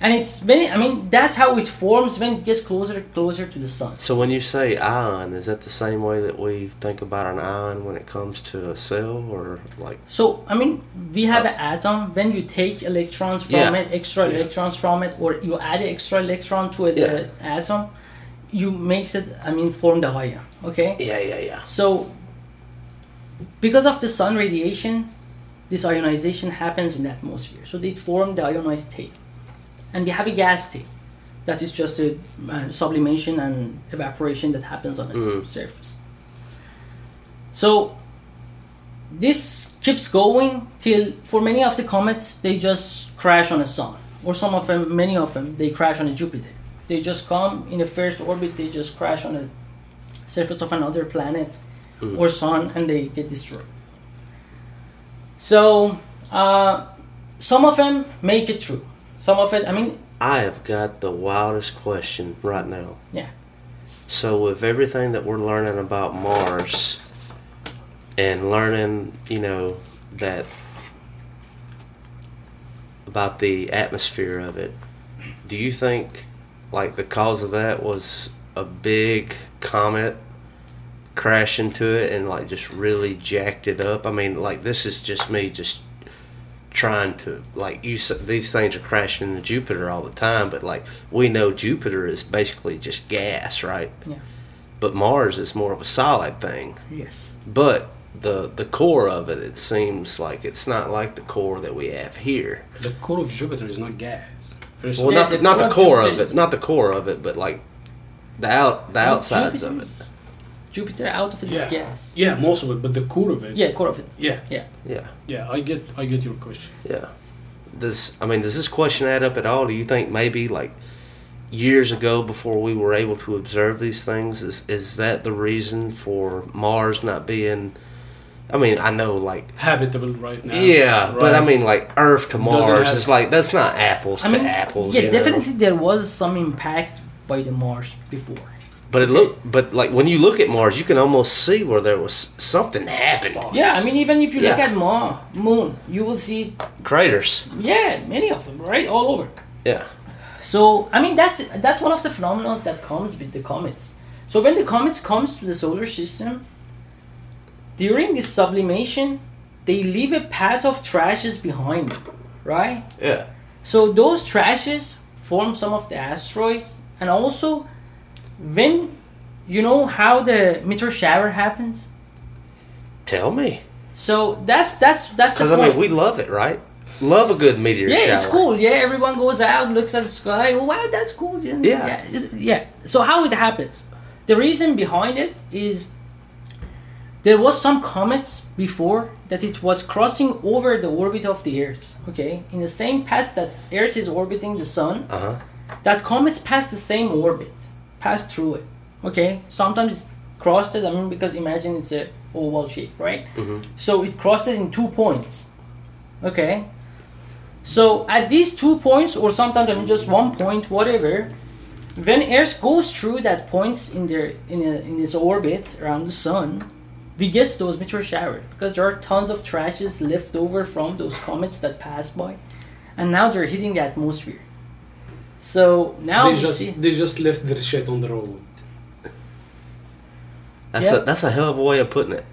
And it's very, I mean, that's how it forms when it gets closer and closer to the sun. So when you say ion, is that the same way that we think about an ion when it comes to a cell or like? So, I mean, we have uh, an atom. When you take electrons from yeah. it, extra yeah. electrons from it, or you add an extra electron to an yeah. atom, you makes it, I mean, form the ion, okay? Yeah, yeah, yeah. So, because of the sun radiation, this ionization happens in the atmosphere. So they form the ionized tail. And we have a gas tail that is just a uh, sublimation and evaporation that happens on the mm. surface. So this keeps going till, for many of the comets, they just crash on the sun. Or some of them, many of them, they crash on a Jupiter. They just come in the first orbit, they just crash on the surface of another planet mm. or sun, and they get destroyed. So uh, some of them make it through. Some of it, I mean... I have got the wildest question right now. Yeah. So with everything that we're learning about Mars and learning, you know, that... about the atmosphere of it, do you think, like, the cause of that was a big comet crash into it and, like, just really jacked it up? I mean, like, this is just me just... trying to, like, you these things are crashing into Jupiter all the time, but, like, we know Jupiter is basically just gas, right? Yeah. But Mars is more of a solid thing. Yes. But the the core of it, it seems like it's not like the core that we have here. The core of Jupiter is not gas. There's well, not the, not the core of, of it, not the core of it, but, like, the out the I mean, outsides Jupiter of it. Jupiter out of it yeah. is gas. Yeah, most of it, but the core of it. Yeah, core of it. Yeah, yeah, yeah. Yeah, I get, I get your question. Yeah, does I mean, does this question add up at all? Do you think maybe like years ago, before we were able to observe these things, is is that the reason for Mars not being I mean, I know, like... habitable right now. Yeah, right? But I mean, like, Earth to Mars, it's like, that's not apples I to mean, apples. Yeah, definitely know? There was some impact by the Mars before. But it look, but like, when you look at Mars, you can almost see where there was something happened. Yeah, I mean, even if you yeah. look at Mars, Moon, you will see... craters. Yeah, many of them, right? All over. Yeah. So, I mean, that's that's one of the phenomena that comes with the comets. So, when the comets comes to the solar system... during this sublimation, they leave a path of trashes behind them, right? Yeah. So those trashes form some of the asteroids, and also, when you know how the meteor shower happens. Tell me. So that's that's that's. Because I mean, we love it, right? Love a good meteor yeah, shower. Yeah, it's cool. Yeah, everyone goes out, looks at the sky. Oh, wow, that's cool. Yeah. Yeah. yeah. So how it happens? The reason behind it is. There was some comets before that it was crossing over the orbit of the Earth, okay? In the same path that Earth is orbiting the Sun, uh-huh. that comets pass the same orbit, pass through it, okay? Sometimes it crossed it, I mean, because imagine it's a oval shape, right? Mm-hmm. So it crossed it in two points, okay? So at these two points, or sometimes I mean just one point, whatever, when Earth goes through that points in their in a, in its orbit around the Sun, we get those meteor shower because there are tons of trashes left over from those comets that passed by, and now they're hitting the atmosphere. So now they just see. They just left their shit on the road. That's yeah. a that's a hell of a way of putting it.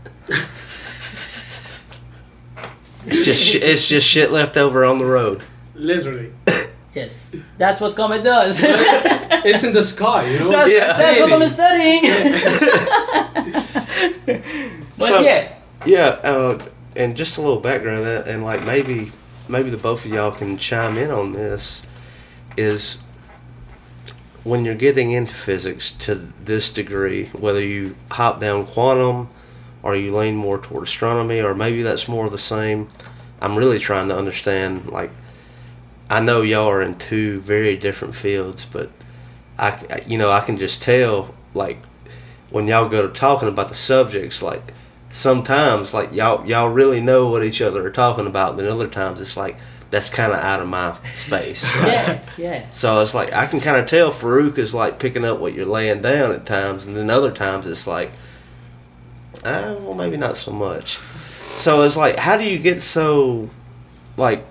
it's just sh- it's just shit left over on the road. Literally. Yes, that's what comet does. It's in the sky, you know. That's, yeah. that's what I'm studying. But so, yeah, yeah, uh, and just a little background, uh, and like maybe, maybe the both of y'all can chime in on this. Is when you're getting into physics to this degree, whether you hop down quantum, or you lean more toward astronomy, or maybe that's more of the same. I'm really trying to understand, like. I know y'all are in two very different fields, but I, you know, I can just tell, like, when y'all go to talking about the subjects, like, sometimes, like, y'all y'all really know what each other are talking about, and other times it's like, that's kind of out of my space. Right? Yeah, yeah. So it's like, I can kind of tell Farouk is, like, picking up what you're laying down at times, and then other times it's like, ah, well, maybe not so much. So it's like, how do you get so, like,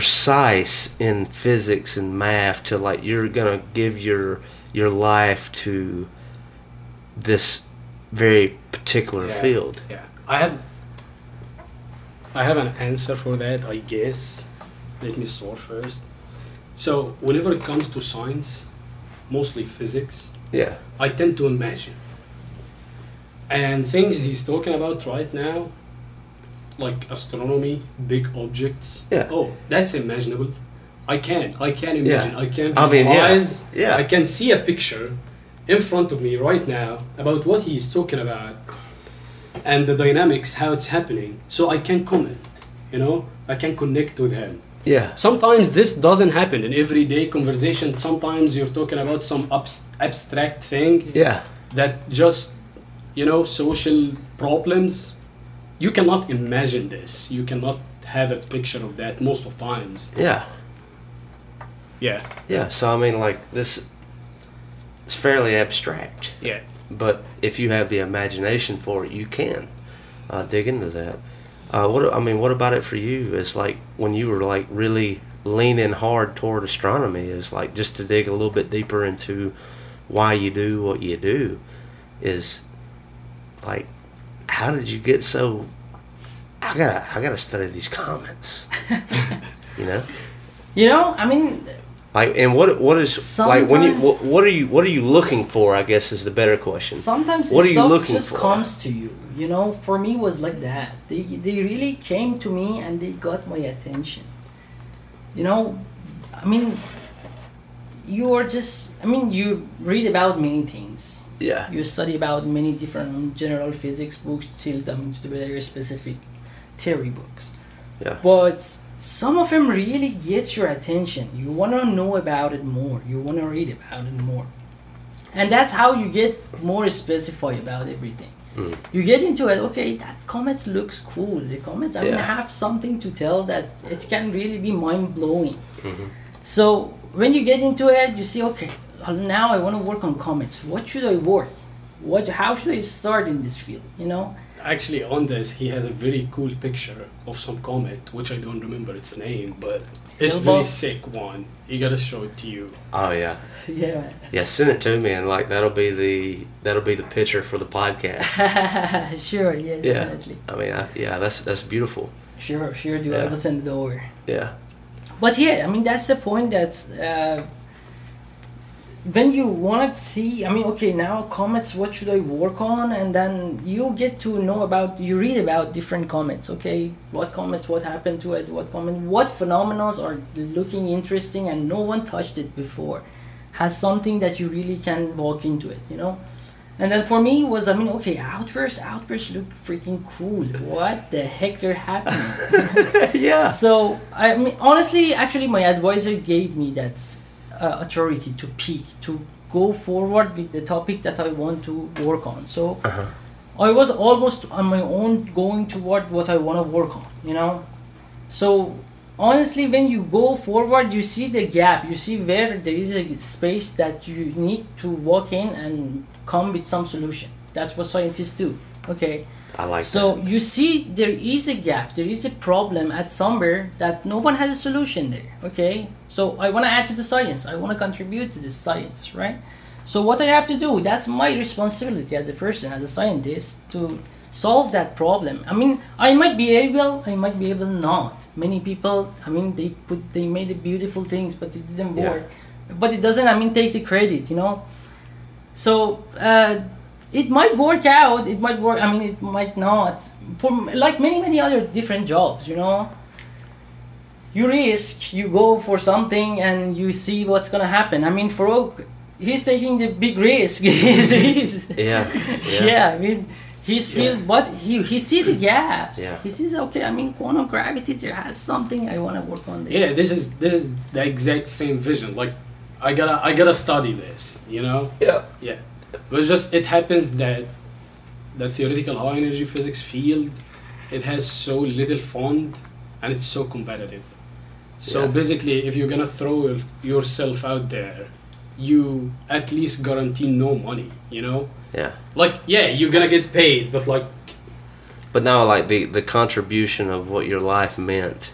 precise in physics and math to like you're gonna give your your life to this very particular yeah, field? Yeah, I have I have an answer for that, I guess. Let me start first. So whenever it comes to science, mostly physics, yeah, I tend to imagine. And things he's talking about right now, like astronomy, big objects. Yeah. Oh, that's imaginable. I can. I can imagine. Yeah. I can visualize. I mean, yeah. yeah. I can see a picture in front of me right now about what he's talking about and the dynamics, how it's happening. So I can comment, you know? I can connect with him. Yeah. Sometimes this doesn't happen in everyday conversation. Sometimes you're talking about some abs- abstract thing. Yeah. That just, you know, social problems. You cannot imagine this. You cannot have a picture of that most of times. Yeah. Yeah. Yeah. So, I mean, like, this is fairly abstract. Yeah. But if you have the imagination for it, you can uh, dig into that. Uh, what I mean, what about it for you is, like, when you were, like, really leaning hard toward astronomy is, like, just to dig a little bit deeper into why you do what you do is, like... how did you get so? I gotta, I gotta study these comets. You know. You know, I mean. Like, and what, what is like when you, what, what are you, what are you looking for? I guess is the better question. Sometimes what are you looking just for? Comes to you. You know, for me it was like that. They, they really came to me and they got my attention. You know, I mean, you are just. I mean, you read about many things. Yeah. You study about many different general physics books till I mean, to the very specific theory books. Yeah. But some of them really get your attention. You want to know about it more. You want to read about it more. And that's how you get more specific about everything. Mm. You get into it, okay, that comet looks cool. The comets, I yeah. mean, have something to tell that it can really be mind-blowing. Mm-hmm. So when you get into it, you see, okay, now I want to work on comets. What should I work? What? How should I start in this field, you know? Actually, on this, he has a very cool picture of some comet, which I don't remember its name, but it's a very sick one. You gotta show it to you. Oh yeah. Yeah. Yeah, send it to me, and like that'll be the that'll be the picture for the podcast. Sure. Yeah, yeah. Definitely. I mean, I, yeah, that's that's beautiful. Sure, sure. Do yeah. I will send it over? Yeah. But yeah, I mean, that's the point. That's. Uh, When you want to see, I mean, okay, now comets, what should I work on? And then you get to know about, you read about different comets, okay? What comets, what happened to it, what comet, what phenomena are looking interesting and no one touched it before. Has something that you really can walk into it, you know? And then for me was, I mean, okay, outbursts, outbursts look freaking cool. What the heck they're happening? Yeah. So, I mean, honestly, actually my advisor gave me that's, Uh, authority to peak, to go forward with the topic that I want to work on. So uh-huh. I was almost on my own going toward what I want to work on, you know. So honestly, when you go forward, you see the gap, you see where there is a space that you need to walk in and come with some solution. That's what scientists do. Okay. I like so that. You see there is a gap, there is a problem at somewhere that no one has a solution there, okay? So I want to add to the science, I want to contribute to the science, right? So what I have to do, that's my responsibility as a person, as a scientist, to solve that problem. I mean, I might be able, I might be able not. Many people, I mean, they put, they made the beautiful things, but it didn't yeah. work. But it doesn't, I mean, take the credit, you know? So, uh... it might work out, it might work, I mean, it might not. For like many, many other different jobs, you know, you risk, you go for something and you see what's going to happen. I mean, Farouk, he's taking the big risk. he's, he's, yeah. yeah. Yeah, I mean, he's yeah. feel, but he, he see the gaps. Yeah. He sees, okay, I mean, quantum gravity, there has something I want to work on there. Yeah, this is, this is the exact same vision. Like, I gotta, I gotta study this, you know? Yeah. Yeah. But just it happens that the theoretical high energy physics field, it has so little fund and it's so competitive. So yeah. basically, if you're gonna throw yourself out there, you at least guarantee no money. You know? Yeah. Like yeah, you're gonna get paid, but like. But now, like the, the contribution of what your life meant.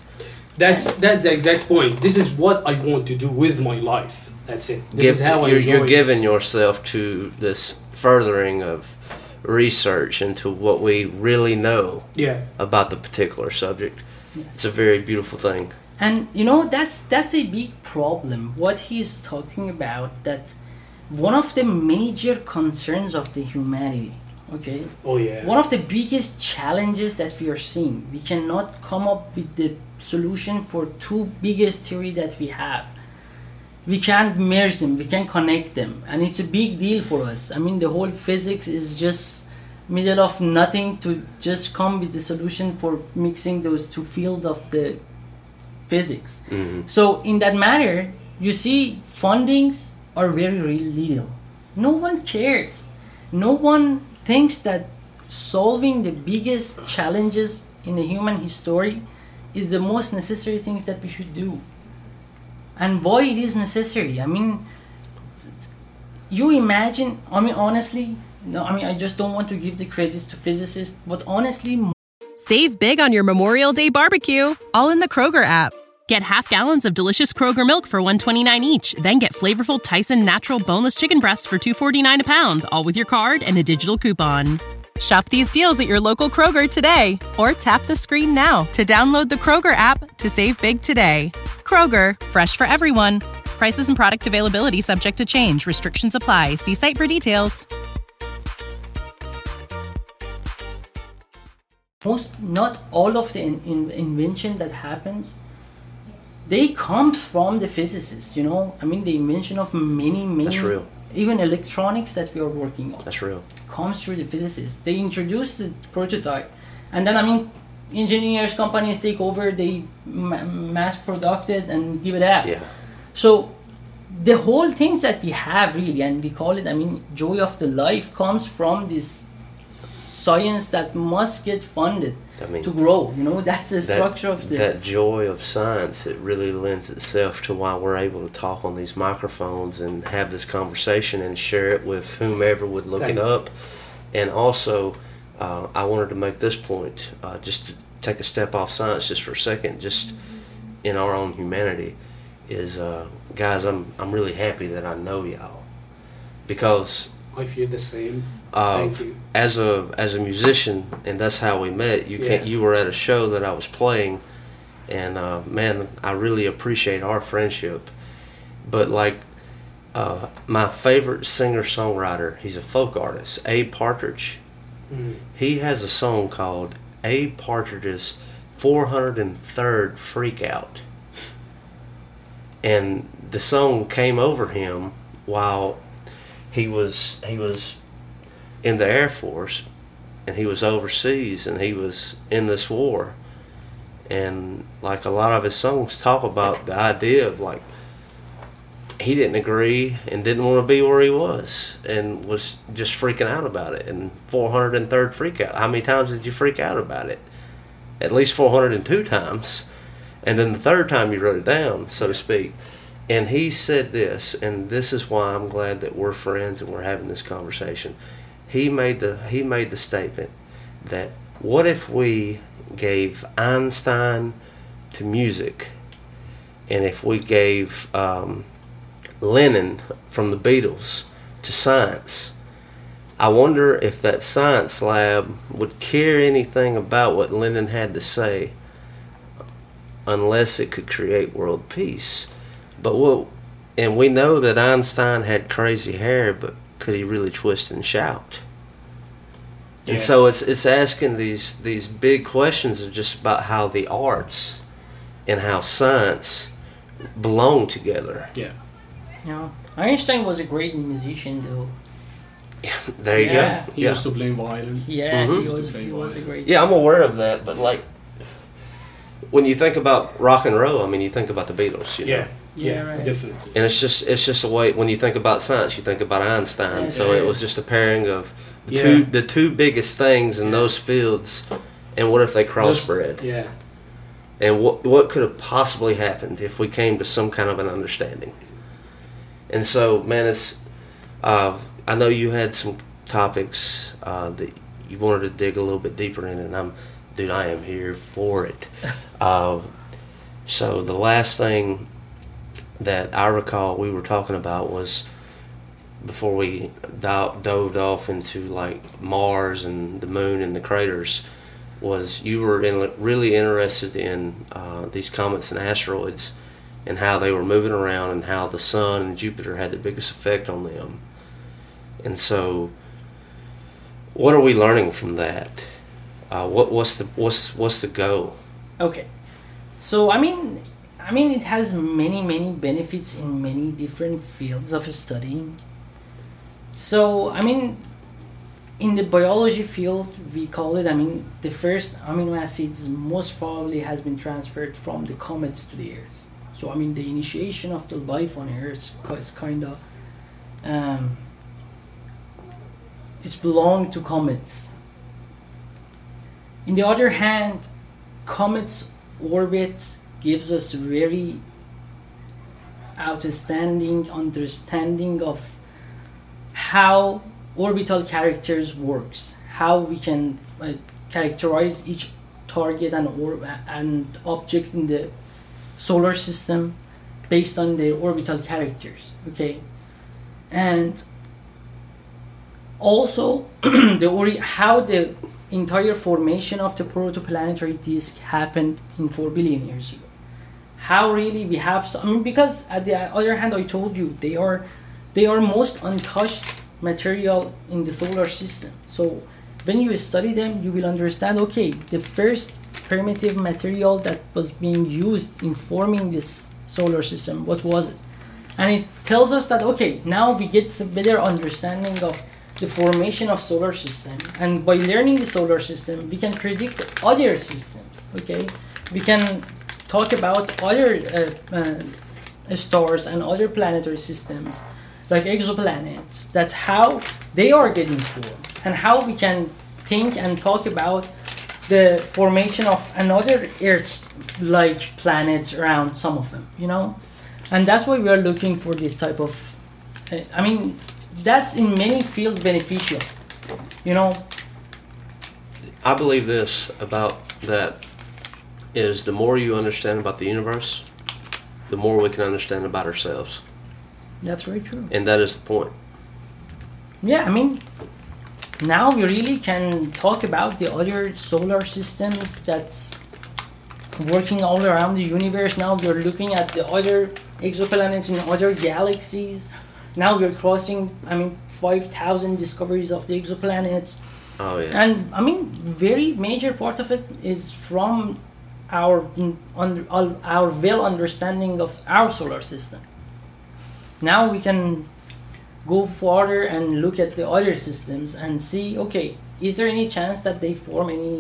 That's that's the exact point. This is what I want to do with my life. That's it. This Give, is how I you're, you're giving yourself to this furthering of research into what we really know yeah. about the particular subject. Yes. It's a very beautiful thing. And you know, that's that's a big problem. What he is talking about, that one of the major concerns of the humanity. Okay. Oh yeah. One of the biggest challenges that we are seeing. We cannot come up with the solution for two biggest theory that we have. We can't merge them, we can't connect them. And it's a big deal for us. I mean, the whole physics is just middle of nothing to just come with the solution for mixing those two fields of the physics. Mm-hmm. So in that matter, you see fundings are very, very little. No one cares. No one thinks that solving the biggest challenges in the human history is the most necessary things that we should do. And why it is necessary. I mean, you imagine, I mean, honestly, no, I mean, I just don't want to give the credits to physicists, but honestly... Save big on your Memorial Day barbecue, all in the Kroger app. Get half gallons of delicious Kroger milk for one dollar and twenty-nine cents each, then get flavorful Tyson Natural Boneless Chicken Breasts for two dollars and forty-nine cents a pound, all with your card and a digital coupon. Shop these deals at your local Kroger today, or tap the screen now to download the Kroger app to save big today. Kroger, fresh for everyone. Prices and product availability subject to change. Restrictions apply. See site for details. Most, not all of the in, in, invention that happens, they come from the physicists, you know? I mean, the invention of many, many... That's real. Even electronics that we are working on. That's real. Comes through the physicists. They introduce the prototype. And then, I mean, engineers, companies take over, they ma- mass product it and give it out. Yeah. So the whole things that we have really, and we call it, I mean, joy of the life comes from this science that must get funded I mean, to grow. You know, that's the that, structure of the... That joy of science, it really lends itself to why we're able to talk on these microphones and have this conversation and share it with whomever would look Thank it up. And also, uh, I wanted to make this point, uh, just to take a step off science just for a second, just in our own humanity, is, uh, guys, I'm I'm really happy that I know y'all. Because... If you're the same, uh, thank you. As a as a musician, and that's how we met. You yeah. can't, you were at a show that I was playing, and uh, man, I really appreciate our friendship. But like, uh, my favorite singer songwriter, he's a folk artist, Abe Partridge. Mm-hmm. He has a song called "Abe Partridge's four hundred third Freak Out," and the song came over him while. He was he was in the Air Force, and he was overseas, and he was in this war, and like a lot of his songs talk about the idea of like he didn't agree and didn't want to be where he was, and was just freaking out about it. And four hundred third freak out. How many times did you freak out about it? At least four hundred two times, and then the third time you wrote it down, so to speak. And he said this, and this is why I'm glad that we're friends and we're having this conversation. He made the he made the statement that what if we gave Einstein to music, and if we gave um, Lennon from the Beatles to science? I wonder if that science lab would care anything about what Lennon had to say, unless it could create world peace. But we'll, and we know that Einstein had crazy hair, but could he really twist and shout? Yeah. And so it's it's asking these these big questions of just about how the arts and how science belong together. Yeah. Yeah. Einstein was a great musician, though. there you yeah. go. He yeah. used to play violin. Yeah, mm-hmm. he, was, he was a great. Yeah, I'm aware of that, but like when you think about rock and roll, I mean, you think about the Beatles. You know? Yeah. Yeah, right. Definitely. And it's just it's just a way when you think about science, you think about Einstein. Yeah, so yeah. it was just a pairing of the yeah. two the two biggest things in yeah. those fields, and what if they crossbred? Those, yeah. And what what could have possibly happened if we came to some kind of an understanding? And so, man, it's uh, I know you had some topics uh, that you wanted to dig a little bit deeper in, and I'm, dude, I am here for it. Uh, so the last thing that I recall we were talking about was before we do- dove off into like Mars and the moon and the craters was you were in, really interested in uh, these comets and asteroids and how they were moving around and how the sun and Jupiter had the biggest effect on them. And so what are we learning from that? Uh, what what's the what's what's the goal? Okay. So I mean I mean, it has many, many benefits in many different fields of studying. So, I mean, in the biology field, we call it, I mean, the first amino acids most probably has been transferred from the comets to the Earth. So, I mean, the initiation of the life on Earth is kind of, um, it's belonged to comets. On the other hand, comets orbit gives us very outstanding understanding of how orbital characters works, how we can uh, characterize each target and or and object in the solar system based on their orbital characters. Okay, and also the ori- how the entire formation of the protoplanetary disk happened in four billion years ago. How really we have some, I mean, because at the other hand, I told you they are they are most untouched material in the solar system. So when you study them, you will understand, okay, the first primitive material that was being used in forming this solar system, what was it? And it tells us that, okay, now we get a better understanding of the formation of solar system. And by learning the solar system, we can predict other systems, okay? We can talk about other uh, uh, stars and other planetary systems like exoplanets. That's how they are getting formed and how we can think and talk about the formation of another Earth-like planets around some of them, you know? And that's why we are looking for this type of... I mean, that's in many fields beneficial, you know? I believe this about that is the more you understand about the universe, the more we can understand about ourselves. That's very true. And that is the point. Yeah, I mean... Now we really can talk about the other solar systems that's working all around the universe. Now we're looking at the other exoplanets in other galaxies. Now we're crossing, I mean, five thousand discoveries of the exoplanets. Oh, yeah. And, I mean, very major part of it is from our under, our well understanding of our solar system. Now we can... go farther and look at the other systems and see, okay, is there any chance that they form any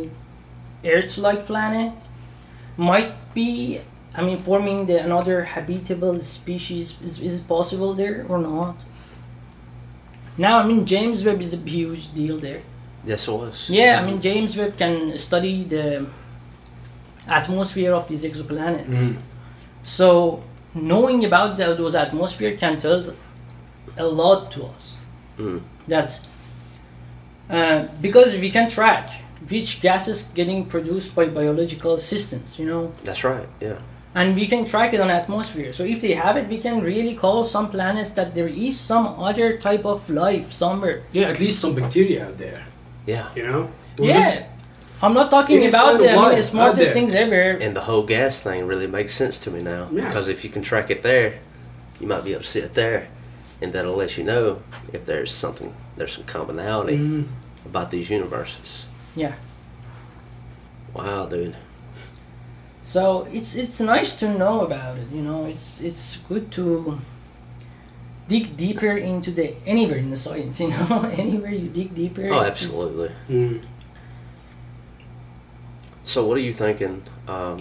Earth-like planet? Might be, I mean, forming the, another habitable species. Is, is it possible there or not? Now, I mean, James Webb is a huge deal there. Yes, it was. Yeah, I mean, James Webb can study the atmosphere of these exoplanets. Mm-hmm. So, knowing about the, those atmosphere can tell us a lot to us. Mm. That's uh, because we can track which gases getting produced by biological systems, you know. That's right. Yeah. And we can track it on atmosphere. So if they have it, we can really call some planets that there is some other type of life somewhere. Yeah, at least some bacteria out there. Yeah. You know. Those yeah. I'm not talking about the, I mean, the smartest things ever. And the whole gas thing really makes sense to me now, yeah. Because if you can track it there, you might be able to see it there. And that'll let you know if there's something, there's some commonality mm. about these universes. Yeah. Wow, dude. So it's it's nice to know about it. You know, it's it's good to dig deeper into the anywhere in the science. You know, anywhere you dig deeper. Oh, absolutely. Just... Mm. So, what are you thinking um,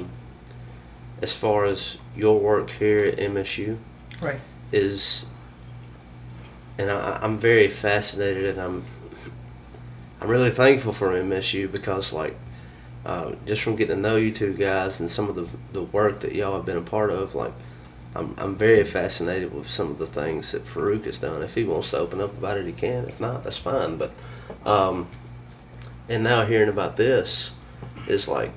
as far as your work here at M S U? Right. Is And I, I'm very fascinated, and I'm I'm really thankful for M S U because, like, uh, just from getting to know you two guys and some of the the work that y'all have been a part of, like, I'm I'm very fascinated with some of the things that Farouk has done. If he wants to open up about it, he can. If not, that's fine. But um, and now hearing about this is like,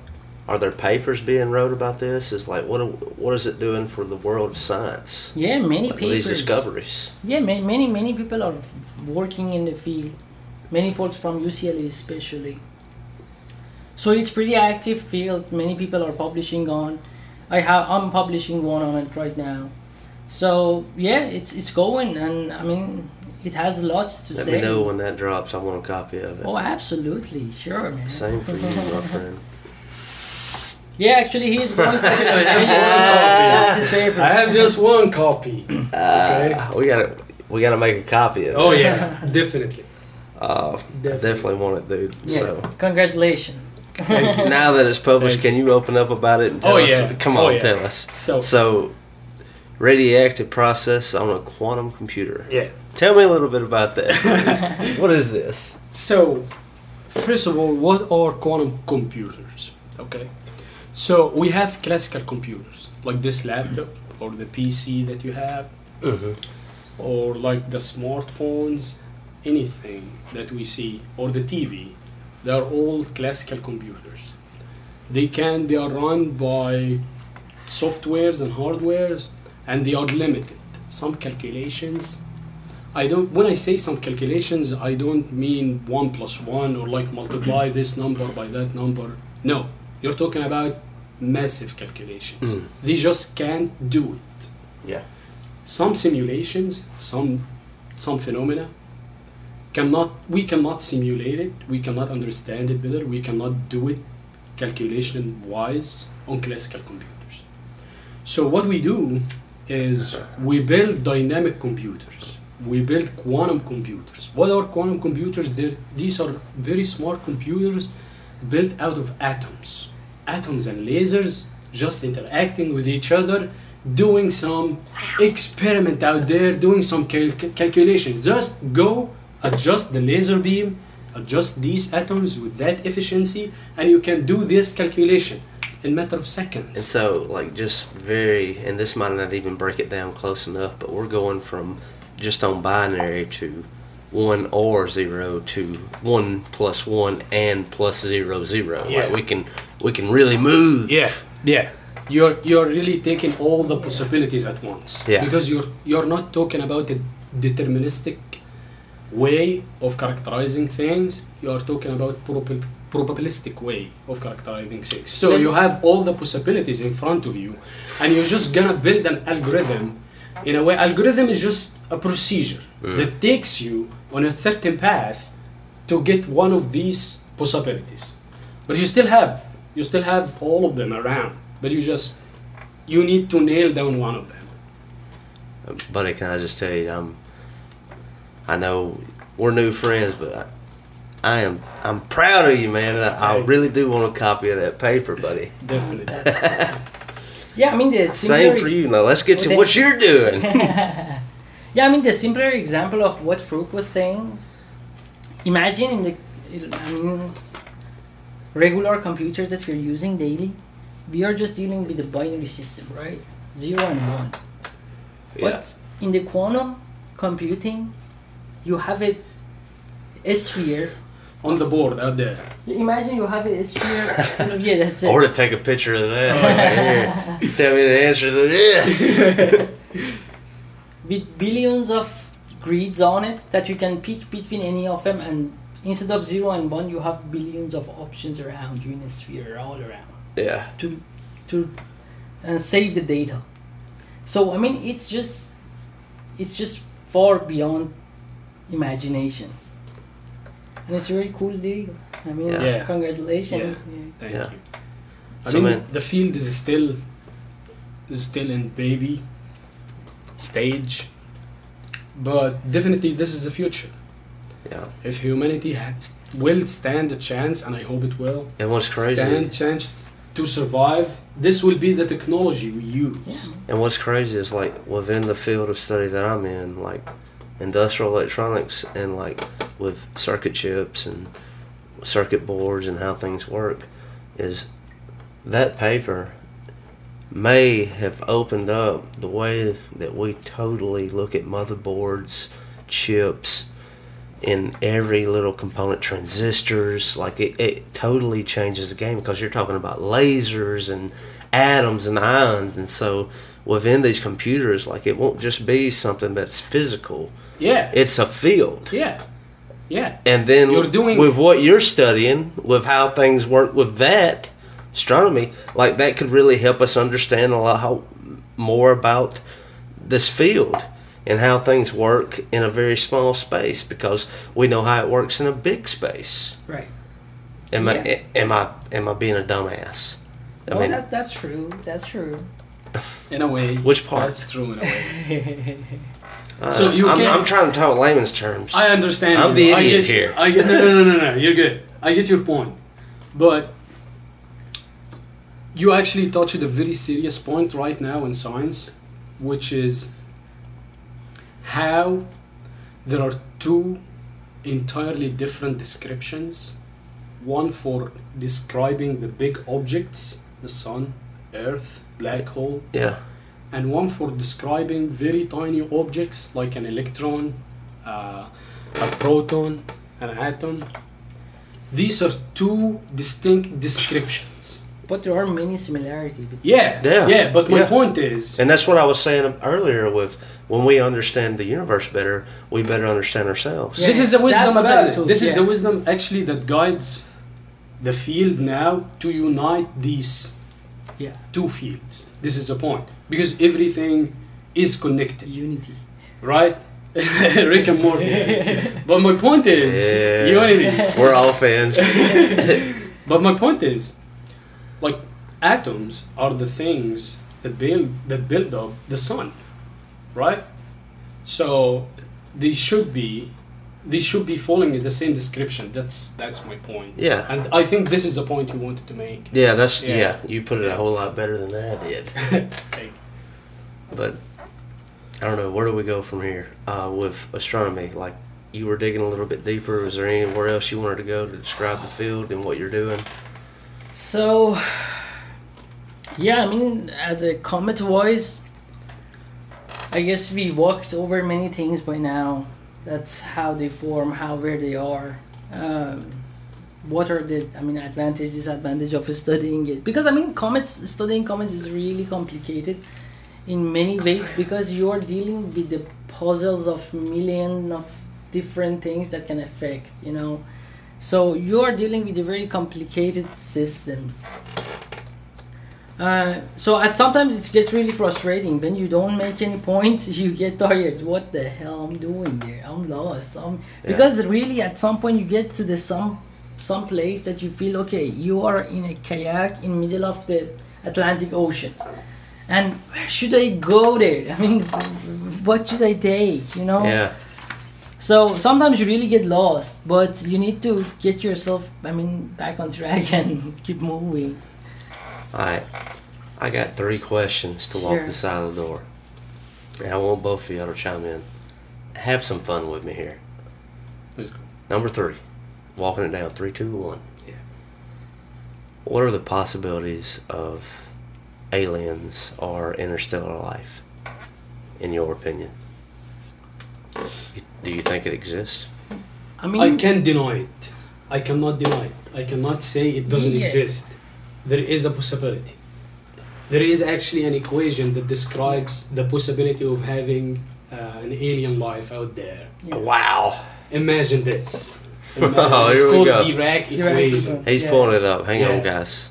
are there papers being wrote about this? Is like, what what is it doing for the world of science? Yeah, many like, papers. These discoveries. Yeah, many, many, many people are working in the field. Many folks from U C L A especially. So it's pretty active field. Many people are publishing on. I have I'm publishing one on it right now. So yeah, it's it's going, and I mean, it has lots to Let say. Let me know when that drops. I want a copy of it. Oh, absolutely, sure, man. Same for you, my friend. Yeah, actually, he's going for two. I have one copy. I have just one copy. Okay. Uh, we gotta, we gotta make a copy of it. Oh yeah, definitely. Uh, definitely. I definitely want it, dude. Yeah. So. Congratulations. Now that it's published, can you open up about it and tell oh, us? Yeah. Come on, oh, yeah. tell us. So, so, radioactive process on a quantum computer. Yeah. Tell me a little bit about that. What is this? So, first of all, what are quantum computers? Okay. So we have classical computers, like this laptop, or the P C that you have, uh-huh. or like the smartphones, anything that we see, or the T V. They are all classical computers. They can, they are run by softwares and hardwares, and they are limited. Some calculations, I don't, when I say some calculations, I don't mean one plus one, or like multiply this number by that number, no. You're talking about massive calculations. Mm. They just can't do it. Yeah. Some simulations, some some phenomena, cannot we cannot simulate it, we cannot understand it better, we cannot do it calculation-wise on classical computers. So what we do is we build dynamic computers. We build quantum computers. What are quantum computers? They're, these are very smart computers built out of atoms. Atoms and lasers just interacting with each other, doing some experiment out there, doing some cal- calculations. Just go, adjust the laser beam, adjust these atoms with that efficiency, and you can do this calculation in a matter of seconds. And so, like, just very, and this might not even break it down close enough, but we're going from just on binary to one or zero to one plus one and plus zero zero. Yeah. Like we can we can really move. Yeah, yeah. You're you're really taking all the possibilities at once. Yeah. Because you're you're not talking about a deterministic way of characterizing things. You are talking about prob- probabilistic way of characterizing things. So you have all the possibilities in front of you, and you're just gonna build an algorithm. In a way, algorithm is just a procedure mm. that takes you on a certain path to get one of these possibilities. But you still have you still have all of them around. But you just you need to nail down one of them. Buddy, can I just tell you, I'm I know we're new friends, but I, I am I'm proud of you, man. I, I really do want a copy of that paper, buddy. Definitely. That's cool. Yeah, I mean the same for you. Now let's get to what you're doing. Yeah, I mean the simpler example of what Farouk was saying. Imagine in the, I mean, regular computers that we're using daily, we are just dealing with the binary system, right? Zero and one. Yeah. But in the quantum computing, you have a, a sphere. On the board out there. Imagine you have a sphere. Yeah, that's it. Or to take a picture of that. Right here. Tell me the answer to this. With billions of grids on it that you can pick between any of them, and instead of zero and one, you have billions of options around you in a sphere all around. Yeah. To to uh, save the data. So I mean, it's just it's just far beyond imagination. And it's a really cool deal. I mean, yeah. Yeah. Congratulations. Yeah. Yeah. Thank yeah. you. I so mean, man. the field is still is still in baby stage, but definitely this is the future. Yeah. If humanity has, will stand a chance, and I hope it will. It was crazy. Stand chance to survive. This will be the technology we use. Yeah. And what's crazy is, like, within the field of study that I'm in, like industrial electronics and like. with circuit chips and circuit boards and how things work, is that paper may have opened up the way that we totally look at motherboards, chips, in every little component, transistors. Like it, it totally changes the game, because you're talking about lasers and atoms and ions, and so within these computers, like it won't just be something that's physical. Yeah. It's a field. Yeah. Yeah, and then you're doing with what you're studying, with how things work with that astronomy, like that could really help us understand a lot how, more about this field and how things work in a very small space, because we know how it works in a big space. Right. Am yeah. I am I am I being a dumbass? I no, mean, that, that's true. That's true. In a way. Which part? That's true in a way. Uh, so you I'm, can, I'm trying to talk layman's terms. I understand. I'm you. the idiot I get, here. I get, no, no, no, no, no. You're good. I get your point, but you actually touched a very serious point right now in science, which is how there are two entirely different descriptions: one for describing the big objects, the sun, Earth, black hole. Yeah. And one for describing very tiny objects like an electron, uh, a proton, an atom. These are two distinct descriptions. But there are many similarities. Yeah, yeah, yeah. But my yeah. point is... And that's what I was saying earlier with, when we understand the universe better, we better understand ourselves. Yeah. This is the wisdom about it. This yeah. is the wisdom actually that guides the field now to unite these yeah. two fields. This is the point. Because everything is connected. Unity. Right? Rick and Morty. But my point is... Yeah. Unity. We're all fans. But my point is... Like, atoms are the things that build that build up the sun. Right? So, they should be... They should be following the same description. That's that's my point. Yeah. And I think this is the point you wanted to make. Yeah, that's... Yeah, yeah you put it yeah. a whole lot better than I did. Hey. But I don't know, where do we go from here uh, with astronomy? Like, you were digging a little bit deeper. Was there anywhere else you wanted to go to describe the field and what you're doing? So, yeah, I mean, as a comet-wise, I guess we walked over many things by now. That's how they form, how, where they are. Um, what are the, I mean, advantage, disadvantage of studying it? Because, I mean, comets, studying comets is really complicated in many ways because you're dealing with the puzzles of millions of different things that can affect, you know. So you're dealing with a very complicated systems. Uh, so at sometimes it gets really frustrating when you don't make any point. You get tired. What the hell I'm doing here? I'm lost. I'm, yeah. Because really at some point you get to the some some place that you feel okay. You are in a kayak in middle of the Atlantic Ocean, and where should I go there? I mean, what should I take? You know. Yeah. So sometimes you really get lost, but you need to get yourself, I mean, back on track and keep moving. All right, I got three questions to walk sure. this out of the door. And I want both of y'all to chime in. Have some fun with me here. Let's go. Number three, walking it down, three, two, one. Yeah. What are the possibilities of aliens or interstellar life, in your opinion? Do you think it exists? I mean, I can deny it. I cannot deny it. I cannot say it doesn't yeah. exist. There is a possibility. There is actually an equation that describes the possibility of having uh, an alien life out there. Yeah. Wow. Imagine this. Imagine oh, here we go. It's called Dirac equation. He's yeah. pulling it up. Hang yeah. on, guys.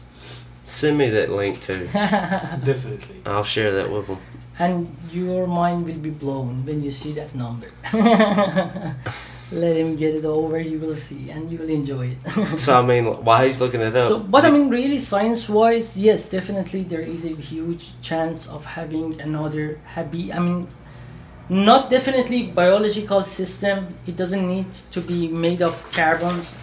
Send me that link, too. Definitely. I'll share that with him. And your mind will be blown when you see that number. Let him get it over, you will see, and you will enjoy it. So, I mean, while he's looking it up... So, but, I mean, really, science-wise, yes, definitely there is a huge chance of having another happy... I mean, not definitely biological system. It doesn't need to be made of carbons.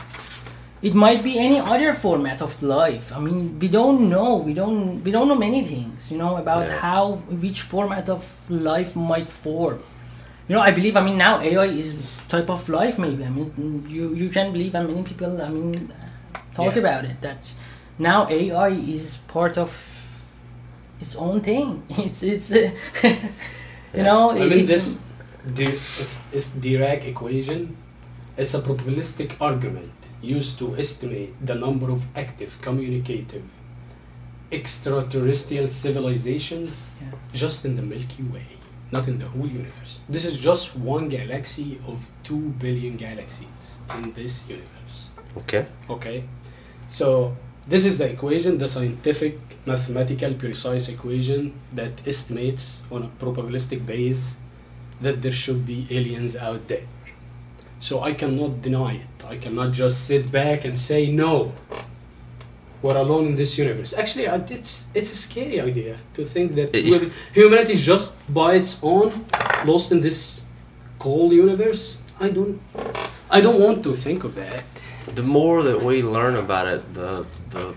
It might be any other format of life. I mean, we don't know. We don't we don't know many things, you know, about yeah. how, which format of life might form. You know, I believe, I mean, now A I is type of life, maybe. I mean, you, you can believe, and many people, I mean, talk yeah. about it. That's now A I is part of its own thing. It's, it's uh, you yeah. know. I mean, this is Dirac equation. It's a probabilistic argument used to estimate the number of active, communicative, extraterrestrial civilizations yeah. just in the Milky Way. Not in the whole universe. This is just one galaxy of two billion galaxies in this universe. Okay. Okay. So this is the equation, the scientific, mathematical, precise equation that estimates on a probabilistic base that there should be aliens out there. So I cannot deny it. I cannot just sit back and say, no, we're alone in this universe. Actually, it's it's a scary idea to think that we're, humanity is just by its own lost in this cold universe. I don't, I don't want to think of that. The more that we learn about it, the the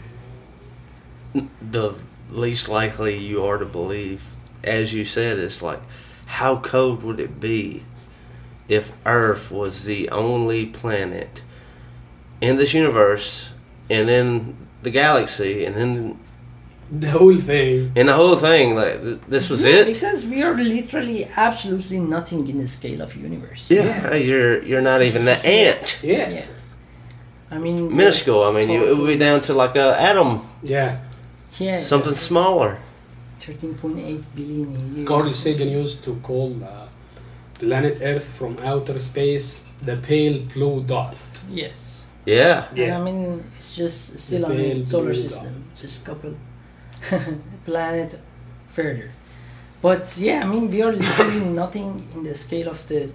the least likely you are to believe. As you said, it's like, how cold would it be if Earth was the only planet in this universe, and then the galaxy, and then the whole thing, and the whole thing. Like th- this was yeah, it. Because we are literally absolutely nothing in the scale of universe. Yeah, yeah. you're you're not even the ant. Yeah, yeah. I mean, minuscule. I mean, totally. You, it would be down to like an atom. Yeah, yeah. Something yeah. smaller. Thirteen point eight billion years. Carl Sagan used to call uh, planet Earth from outer space the pale blue dot. Yes. Yeah. yeah. I mean, it's just still on the solar system, just a couple planet further. But yeah, I mean, we are literally nothing in the scale of the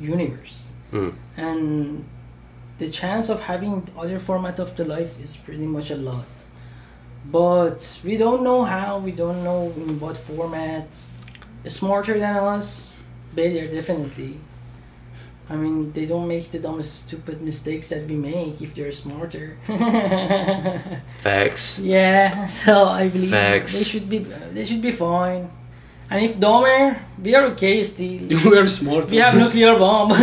universe. Mm. And the chance of having other format of the life is pretty much a lot. But we don't know how, we don't know in what format. Smarter than us, better definitely. I mean, they don't make the dumb, stupid mistakes that we make if they're smarter. Facts. Yeah, so I believe Facts. they should be they should be fine. And if dumber, we are okay still. We are smart. We have nuclear bomb. We'll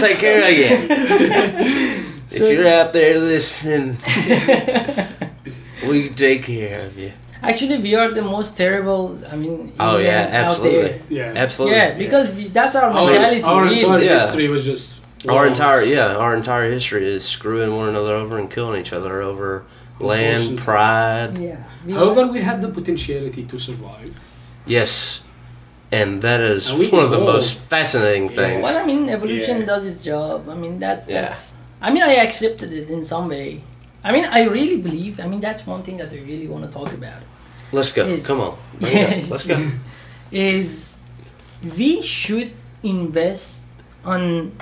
take care of you. So, if you're out there listening, we take care of you. Actually, we are the most terrible, I mean, oh, yeah, absolutely. Out there. Yeah, absolutely. Yeah, because yeah. We, that's our mentality. Our, our entire yeah. history was just... Our wrongs. entire, yeah, our entire history is screwing one another over and killing each other over land, pride. Yeah. We However, were, we have the potentiality to survive. Yes. And that is and one of the most fascinating yeah. things. Well, I mean, evolution yeah. does its job. I mean, that's yeah. that's... I mean, I accepted it in some way. I mean, I really believe... I mean, that's one thing that I really want to talk about. Let's go. Is, Come on. Yeah, Let's go. Is we should invest on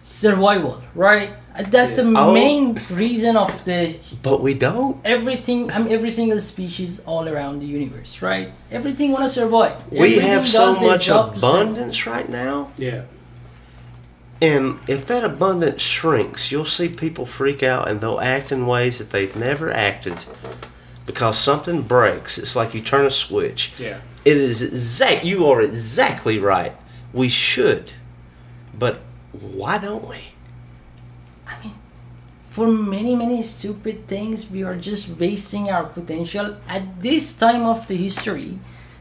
survival, right? That's the oh. main reason of the... But we don't. Everything, I mean, every single species all around the universe, right? Everything want to survive. We everything have so much abundance right now. Yeah. And if that abundance shrinks, you'll see people freak out and they'll act in ways that they've never acted because something breaks. It's like you turn a switch. Yeah. It is exact. You are exactly right. We should. But why don't we? I mean, for many, many stupid things, we are just wasting our potential at this time of the history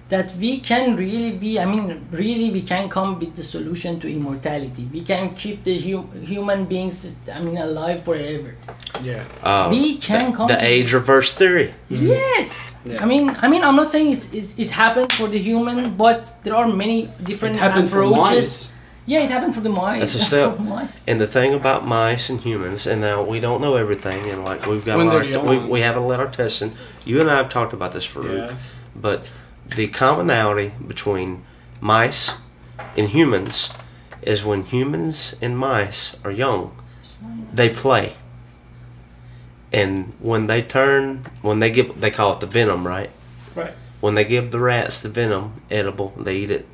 that we can really be, I mean, really we can come with the solution to immortality. We can keep the hu- human beings, I mean, alive forever. Yeah. Um, we can the, come The to age reverse theory. Mm-hmm. Yes. Yeah. I mean, I mean, I'm not saying it's, it's, it happened for the human, but there are many different approaches. For mice. Yeah, it happened for the mice. That's a step. And the thing about mice and humans, and now we don't know everything, and like we've got when a lot of, we, we haven't let our tests in. You and I have talked about this, Farouk, yeah. but... The commonality between mice and humans is when humans and mice are young, they play. And when they turn, when they give, they call it the venom, right? Right. When they give the rats the venom, edible, they eat it.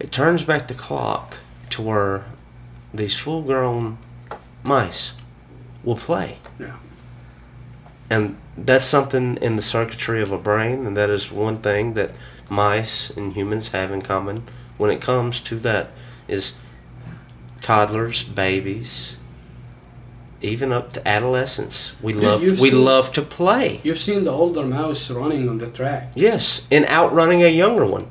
It turns back the clock to where these full-grown mice will play. Yeah. And that's something in the circuitry of a brain, and that is one thing that mice and humans have in common when it comes to that is toddlers, babies, even up to adolescence. We Dude, love we seen, love to play. You've seen the older mouse running on the track. Yes, and outrunning a younger one.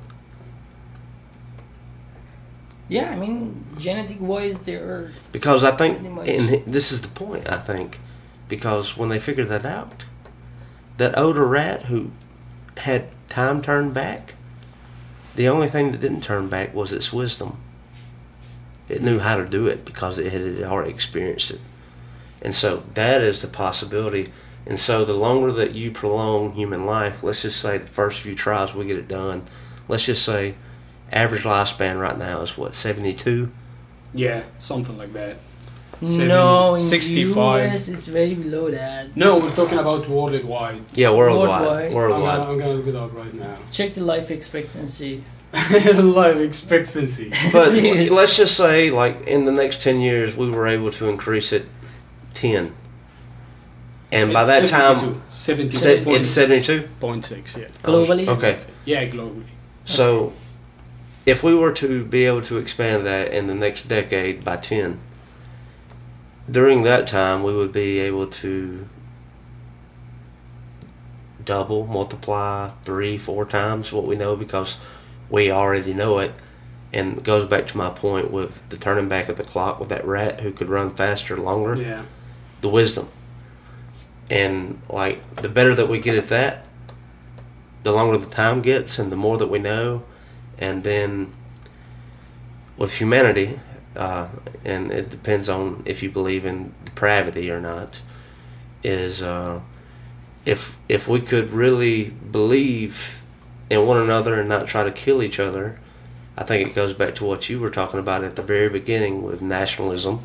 Yeah, I mean, genetic-wise, they're... Because I think, and this is the point, I think, because when they figured that out, that older rat who had time turned back, the only thing that didn't turn back was its wisdom. It knew how to do it because it had already experienced it. And so that is the possibility. And so the longer that you prolong human life, let's just say the first few tries we get it done, let's just say average lifespan right now is what, seventy-two? Yeah, something like that. Seven, no, in sixty-five. U S it's way below that. No, we're talking about worldwide. Yeah, worldwide. Worldwide. worldwide. I'm gonna look it up right now. Check the life expectancy. Life expectancy. But yes. Let's just say, like, in the next ten years, we were able to increase it ten. And it's by that time, seventy-two. It's seventy-two point six. Yeah. Globally. Okay. Yeah, globally. So, okay. If we were to be able to expand that in the next decade by ten. During that time, we would be able to double, multiply three, four times what we know because we already know it. And it goes back to my point with the turning back of the clock with that rat who could run faster, longer. Yeah. The wisdom. And, like, the better that we get at that, the longer the time gets and the more that we know. And then with humanity... Uh, and it depends on if you believe in depravity or not, is uh, if if we could really believe in one another and not try to kill each other, I think it goes back to what you were talking about at the very beginning with nationalism.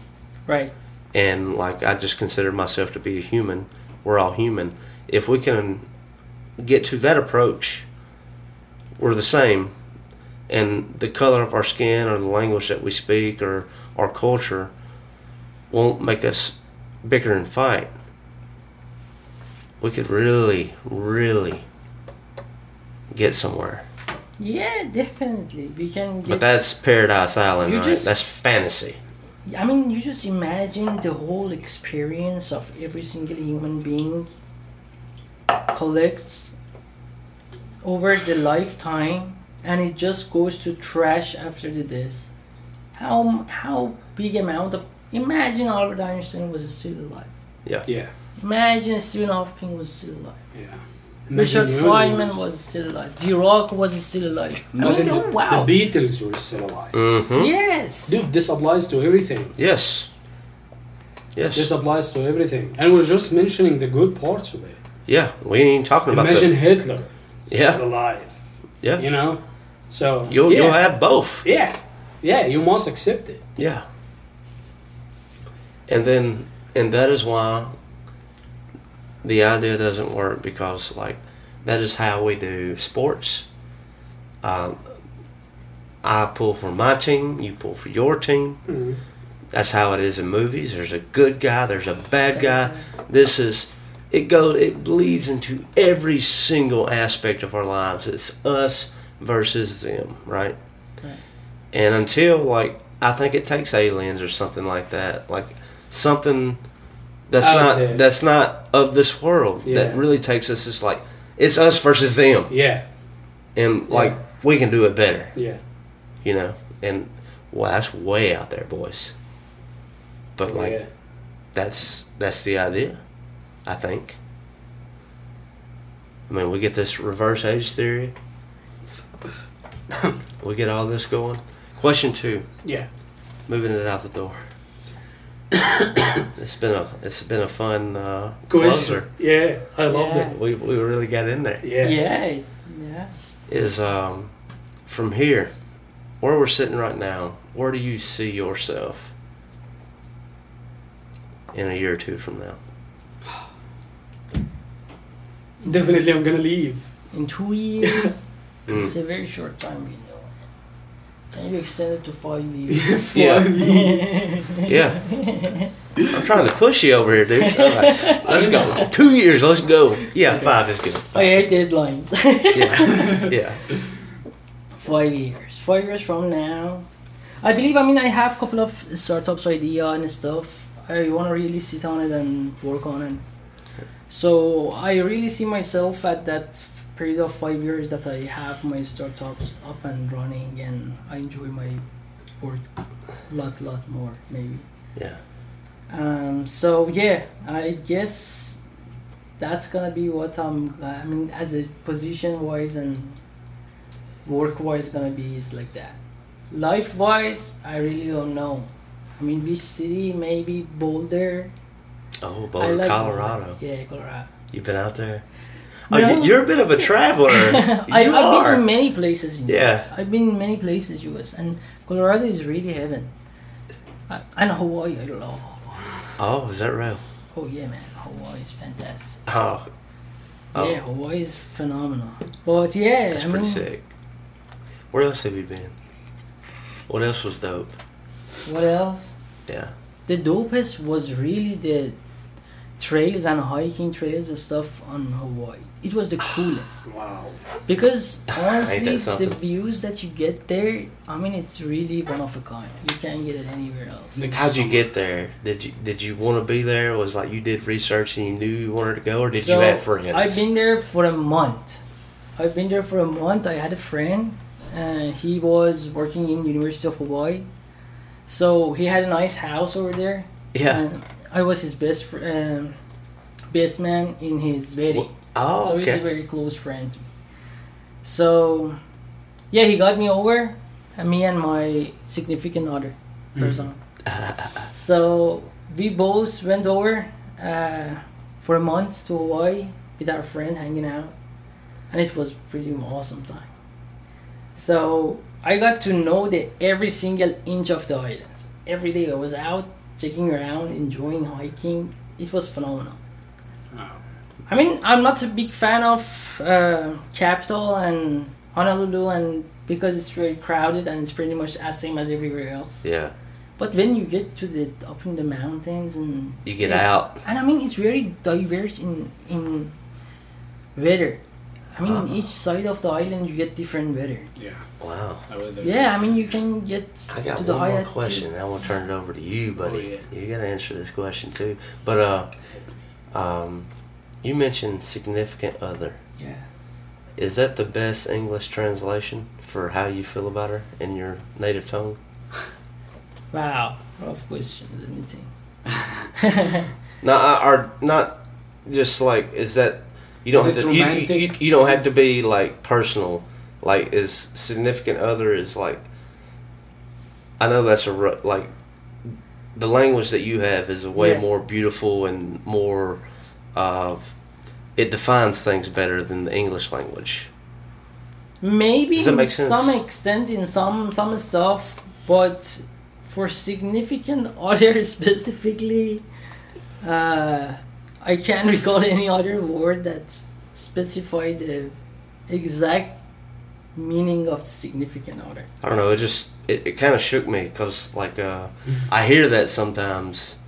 Right. And, like, I just consider myself to be a human. We're all human. If we can get to that approach, we're the same. And the color of our skin or the language that we speak or our culture won't make us bicker and fight. we could really, really get somewhere. Yeah, definitely. We can get... But that's Paradise Island, right? Just, that's fantasy. I mean, you just imagine the whole experience of every single human being collects over the lifetime, and it just goes to trash after the death. How how big amount of... Imagine Albert Einstein was still alive. Yeah. Yeah. Imagine Stephen Hawking was still alive. Yeah. Richard Feynman was still alive. Dirac was still alive. I mean, the, oh, wow. The Beatles were still alive. Mm-hmm. Yes. Dude, this applies to everything. Yes. Yes. This applies to everything. And we're just mentioning the good parts of it. Yeah. We ain't talking about that. Imagine Hitler still yeah. alive. Yeah. You know? So You'll, yeah. you'll have both. Yeah. Yeah. You must accept it. Yeah. And then, and that is why the idea doesn't work, because, like, that is how we do sports. Uh, I pull for my team, you pull for your team. Mm-hmm. That's how it is in movies. There's a good guy, there's a bad guy. This is, it goes, it bleeds into every single aspect of our lives. It's us versus them, right? Right. And until, like, I think it takes aliens or something like that, like something... That's Out not there. that's not of this world. Yeah. That really takes us. It's like it's us versus them. Yeah, and like yeah. we can do it better. Yeah, you know, and well, that's way out there, boys. But like, yeah. that's that's the idea, I think. I mean, we get this reverse age theory. We get all this going. Question two. Yeah, moving it out the door. it's been a it's been a fun uh, closer. Yeah, I loved yeah. it. We we really got in there. Yeah, yeah, yeah. Is um from here, where we're sitting right now, where do you see yourself in a year or two from now? Definitely, I'm gonna leave in two years. It's mm. a very short time. You know. Can you extend it to five years? five yeah. years. Yeah. I'm trying to push you over here, dude. All right. Let's go. Two years, let's go. Yeah, five is good. Five I hate deadlines. yeah. Yeah. Five years. Five years from now. I believe, I mean, I have a couple of startups idea and stuff. I want to really sit on it and work on it. So I really see myself at that period of five years that I have my startups up and running, and I enjoy my work a lot, lot more, maybe. Yeah. Um. So yeah, I guess that's gonna be what I'm. I mean, as a position wise and work wise, gonna be is like that. Life wise, I really don't know. I mean, which city? Maybe Boulder. Oh, Boulder, like Colorado. Boulder. Yeah, Colorado. You've been out there. Oh, no. You're a bit of a traveler. I, I've are. been to many places in the yeah. U S. I've been many places in the U S. And Colorado is really heaven. Uh, and Hawaii, I love Hawaii. Oh, is that real? Oh, yeah, man. Hawaii is fantastic. Oh. oh. Yeah, Hawaii is phenomenal. But, yeah. That's I pretty mean, sick. Where else have you been? What else was dope? What else? Yeah. The dopest was really the trails and hiking trails and stuff on Hawaii. It was the coolest. Wow. Because honestly, the views that you get there, I mean, it's really one of a kind. You can't get it anywhere else. Like, how'd you get there? Did you did you want to be there? Was like you did research and you knew you wanted to go, or did so you have friends? I've been there for a month. I've been there for a month. I had a friend. Uh, he was working in University of Hawaii, so he had a nice house over there. Yeah. I was his best fr- um, best man in his wedding. What? Oh, so okay. He's a very close friend. So, yeah, he got me over, and me and my significant other person. Mm. So we both went over uh, for a month to Hawaii with our friend hanging out, and it was pretty awesome time. So I got to know the every single inch of the island. Every day I was out checking around, enjoying hiking. It was phenomenal. Wow. I mean, I'm not a big fan of uh, Capital and Honolulu, and because it's very crowded and it's pretty much the same as everywhere else. Yeah. But when you get to the up in the mountains and you get it, out, and I mean it's very diverse in in weather. I mean, uh-huh. in each side of the island you get different weather. Yeah. Wow. Yeah, I mean you can get I got to the one more question. I will turn it over to you, buddy. Oh, yeah. You gotta answer this question too. But uh, um, you mentioned significant other. Yeah. Is that the best English translation for how you feel about her in your native tongue? Wow, rough question. Let me think. No, are not just like is that you don't is have to you, you, you don't have to be like personal. Like is significant other is like I know that's a like the language that you have is way yeah. more beautiful and more of it defines things better than the English language. Maybe to some extent in some some stuff, but. For significant other specifically, uh, I can't recall any other word that specified the exact meaning of significant other. I don't know. It just it, it kind of shook me because like uh, I hear that sometimes,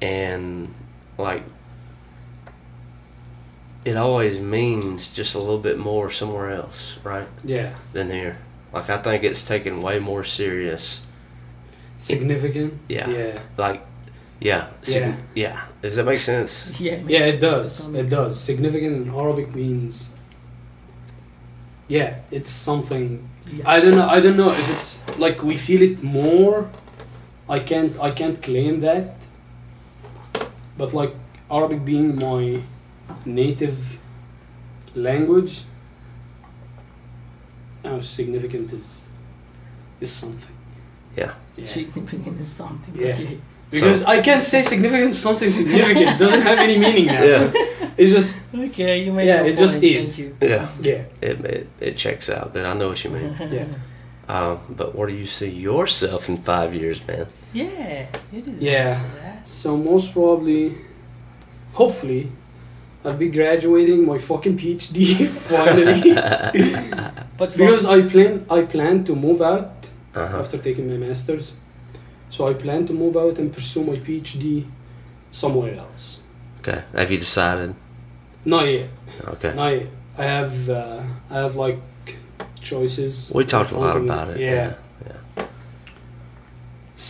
and like it always means just a little bit more somewhere else, right? Yeah. Than here. Like I think it's taken way more serious. Significant? Yeah. yeah. Like, yeah. Sign- yeah. Yeah. Does that make sense? Yeah. It yeah, it does. It, it does. Significant in Arabic means, yeah, it's something. Yeah. I don't know. I don't know if it's like we feel it more. I can't. I can't claim that. But like Arabic being my native language, how significant is is something. Yeah. yeah. Significant is something. Yeah. Okay. Because so. I can't say significant something significant. It doesn't have any meaning now. Yeah. It's just okay. You made yeah. It point. Just is. Yeah. Yeah. It, it it checks out. Then I know what you mean. Yeah. Um, but where do you see yourself in five years, man? Yeah. It is yeah. Like so most probably, hopefully, I'll be graduating my fucking PhD finally. But because I plan I plan to move out. Uh-huh. After taking my master's, so I plan to move out and pursue my PhD somewhere else. Okay. Have you decided? Not yet. Okay. Not yet. I have. Uh, I have like choices. We talked a lot about it. Yeah. yeah. Yeah.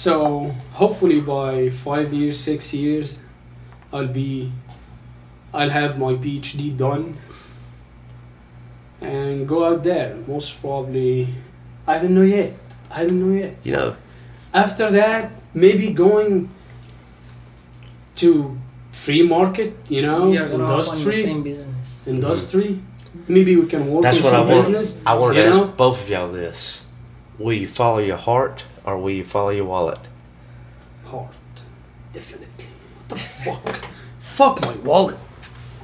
So hopefully by five years, six years, I'll be. I'll have my PhD done. And go out there. Most probably, I don't know yet. I don't know yet. You know, after that, maybe going to free market, you know, yeah, industry, same business. Industry. Mm-hmm. Maybe we can work That's in what some I business. I want to you ask know? both of y'all this: will you follow your heart or will you follow your wallet? Heart, definitely. What the fuck? Fuck my wallet.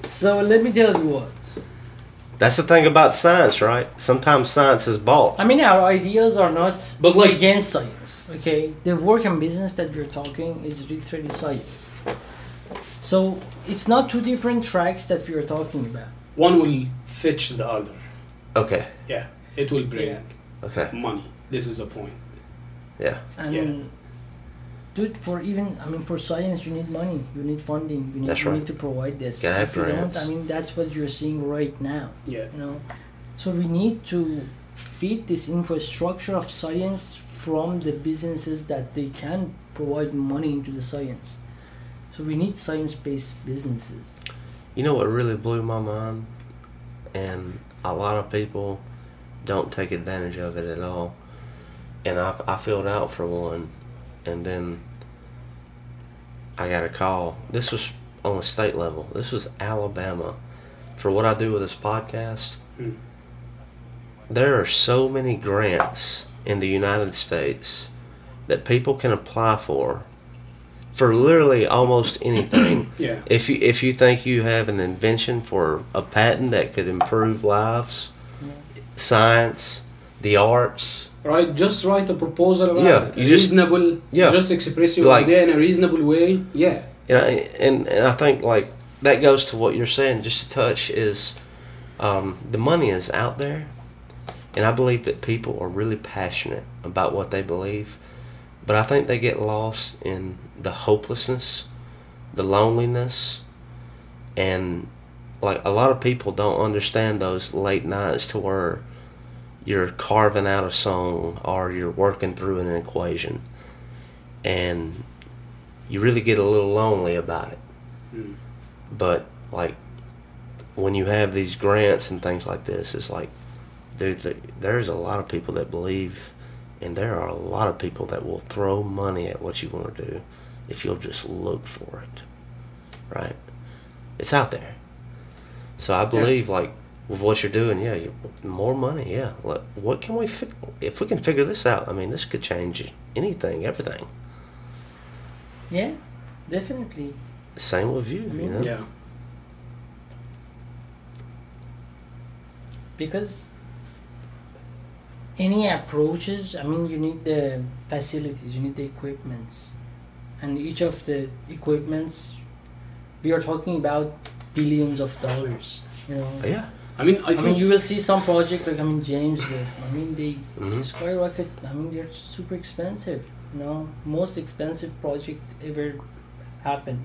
So let me tell you what. That's the thing about science, right? Sometimes science is bought. I mean, our ideas are not but like, against science, okay? The work and business that we're talking is literally science. So it's not two different tracks that we're talking about. One will fetch the other. Okay. Yeah, it will bring yeah. okay. money. This is the point. Yeah. And yeah. dude, for even, I mean, for science, you need money, you need funding, you need, you right. need to provide this. Get if you don't, I mean, that's what you're seeing right now. Yeah. You know, so we need to feed this infrastructure of science from the businesses that they can provide money into the science. So we need science-based businesses. You know what really blew my mind, and a lot of people don't take advantage of it at all, and I, I filled out for one. And then I got a call. This was on a state level. This was Alabama. For what I do with this podcast, mm. there are so many grants in the United States that people can apply for, for literally almost anything. yeah. If you if you think you have an invention for a patent that could improve lives, yeah. science, the arts. Right, just write a proposal about yeah, it. You reasonable, just, yeah. just express your like, idea in a reasonable way. Yeah. You know, and, and I think like that goes to what you're saying, just a touch is um, the money is out there, and I believe that people are really passionate about what they believe, But I think they get lost in the hopelessness, the loneliness, and like a lot of people don't understand those late nights to where you're carving out a song or you're working through an equation, and you really get a little lonely about it. Mm. But like when you have these grants and things like this, it's like, dude, there's a lot of people that believe, and there are a lot of people that will throw money at what you want to do if you'll just look for it, right? It's out there. So I believe, yeah. like, with what you're doing, yeah, you, more money, yeah. Like, what can we, fi- if we can figure this out, I mean, this could change anything, everything. Yeah, definitely. Same with you, I mean, you know? Yeah. Because any approaches, I mean, you need the facilities, you need the equipments. And each of the equipments, we are talking about billions of dollars, you know. Yeah. I mean, I, I mean, you will see some project like, I mean, James Webb. I mean, they mm-hmm. skyrocket. I mean, they're super expensive, you know. Most expensive project ever happened.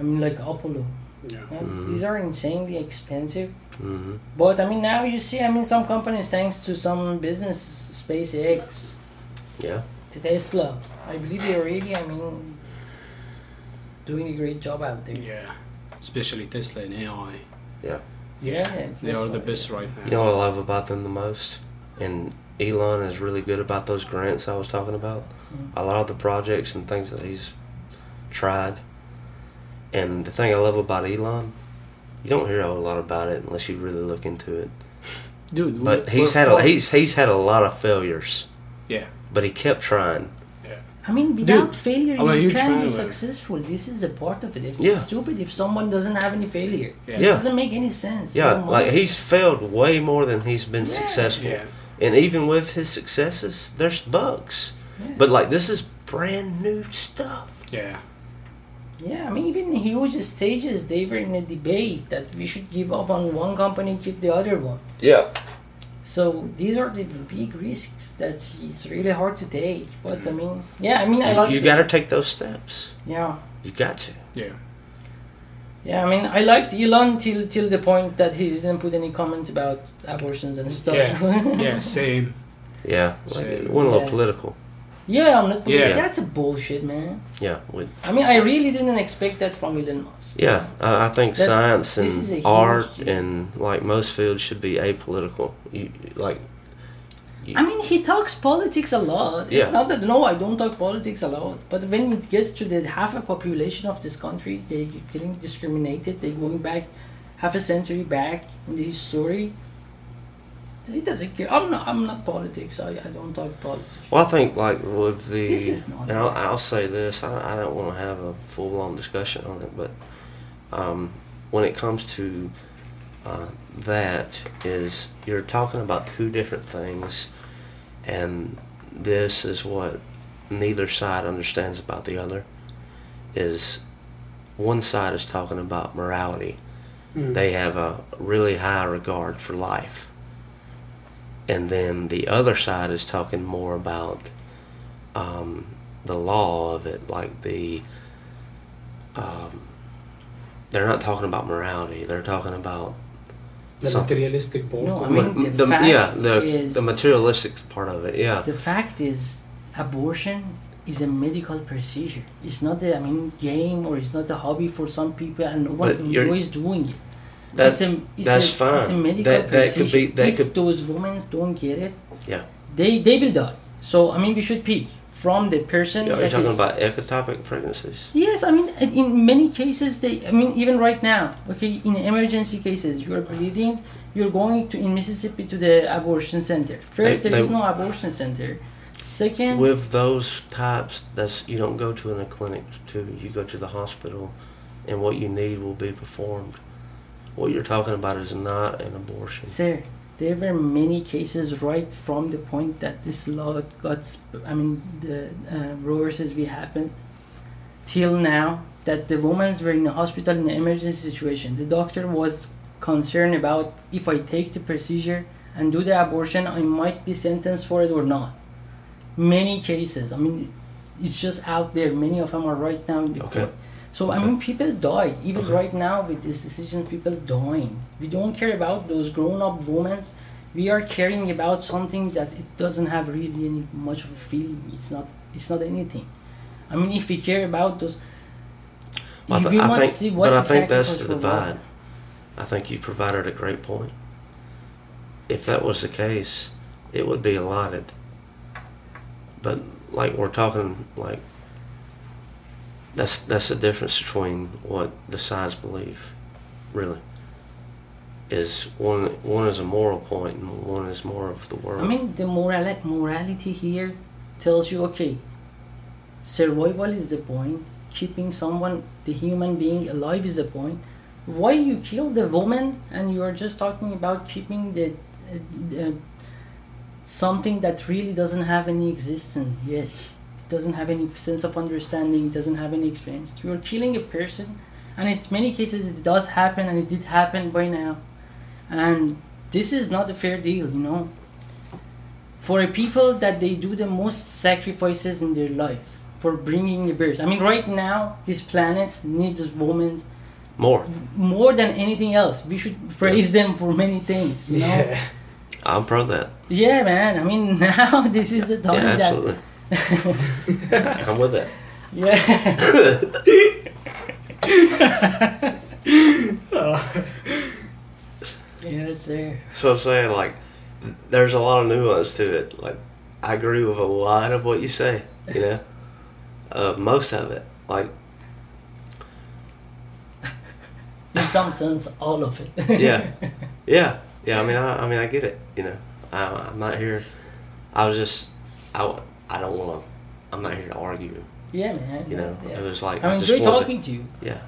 I mean, like Apollo. Yeah. Yeah, mm-hmm. These are insanely expensive. Mm-hmm. But I mean, now you see, I mean, some companies, thanks to some business, SpaceX, yeah, Tesla, I believe they already, I mean, doing a great job out there. Yeah, especially Tesla and A I. Yeah. Yeah. They Tesla, are the best right now. You know what I love about them the most? And Elon is really good about those grants I was talking about. Mm-hmm. A lot of the projects and things that he's tried. And the thing I love about Elon, you don't hear a whole lot about it unless you really look into it. Dude, but he's had a, he's he's had a lot of failures. Yeah. But he kept trying. Yeah. I mean, without Dude, failure, I'm you can't be successful. This is a part of it. If yeah. It's stupid if someone doesn't have any failure. Yeah. It yeah. doesn't make any sense. Yeah, almost. Like he's failed way more than he's been yeah. successful. Yeah. And even with his successes, there's bugs. Yeah. But like this is brand new stuff. Yeah. Yeah, I mean, even in huge stages, they were in a debate that we should give up on one company, keep the other one. Yeah. So these are the big risks that it's really hard to take. But mm-hmm. I mean, yeah, I mean, I like. You got to take those steps. Yeah. You got to. Yeah. Yeah, I mean, I liked Elon till till the point that he didn't put any comment about abortions and stuff. Yeah. yeah. Same. Yeah. Like, it went a little yeah. political. Yeah, I'm not. Yeah. That's a bullshit, man. Yeah. We, I mean, I really didn't expect that from Elon Musk. Yeah, uh, I think that science and art deal. and like most fields should be apolitical. You like. You, I mean, he talks politics a lot. Yeah. It's not that no, I don't talk politics a lot. But when it gets to the half a population of this country, they're getting discriminated. They're going back half a century back in the history. He doesn't care. I'm not. I'm not politics. I, I don't talk politics. Well, I think like with the. This is not. And I'll, I'll say this. I, I don't want to have a full-on discussion on it, but um, when it comes to uh, that, is you're talking about two different things, and this is what neither side understands about the other. Is one side is talking about morality. Mm. They have a really high regard for life. And then the other side is talking more about um, the law of it, like the, um, they're not talking about morality, they're talking about the something. materialistic part. No, I mean, the, the fact yeah, the, is... the materialistic part of it, yeah. The fact is, abortion is a medical procedure. It's not the, I mean, game, or it's not a hobby for some people, and no one enjoys doing it. That, it's a, it's that's a, fine. It's a medical that, that could be, that if could... those women don't get it, yeah. they they will die. So I mean, we should pick from the person. Yeah, you're talking is, about ectopic pregnancies. Yes, I mean, in many cases, they. I mean, even right now, okay, in emergency cases, you're bleeding, you're going to in Mississippi to the abortion center. First, they, there they, is no abortion center. Second, with those types, that's you don't go to in a clinic. Too, you go to the hospital, and what you need will be performed. What you're talking about is not an abortion. Sir, there were many cases right from the point that this law got, sp- I mean, the uh, Roe versus Wade happened, till now, that the women were in the hospital in an emergency situation. The doctor was concerned about if I take the procedure and do the abortion, I might be sentenced for it or not. many cases. I mean, it's just out there. Many of them are right now in the okay. court. So, okay. I mean, people died. Even okay. right now with this decision, people dying. We don't care about those grown-up women. We are caring about something that it doesn't have really any much of a feeling. It's not It's not anything. I mean, if we care about those... I th- we I must think, see what but I think that's the divide. I think you provided a great point. If that was the case, it would be allotted. But like we're talking, like that's that's the difference between what the sides believe, really. Is one one is a moral point and one is more of the world. I mean, the moral morality here tells you, okay, survival is the point. Keeping someone, the human being, alive is the point. Why you kill the woman and you are just talking about keeping the, uh, the something that really doesn't have any existence yet. It doesn't have any sense of understanding, doesn't have any experience. You are killing a person, and in many cases it does happen, and it did happen by now. And this is not a fair deal, you know. For a people that they do the most sacrifices in their life. For bringing the birds. I mean, right now, this planet needs women more, more than anything else. We should praise yeah. them for many things. You know? Yeah, I'm pro that. Yeah, man. I mean, now this is the time. Yeah, absolutely. That I'm with it. Yeah. oh. Yes, sir. So I'm saying, like, there's a lot of nuance to it. Like, I agree with a lot of what you say. You know. Uh, most of it, like in some sense, all of it. yeah, yeah, yeah. I mean, I, I mean, I get it. You know, I, I'm not here. I was just, I, I don't want to. I'm not here to argue. Yeah, man. You know, yeah. It was like I, I mean, enjoy talking to, to you. Yeah,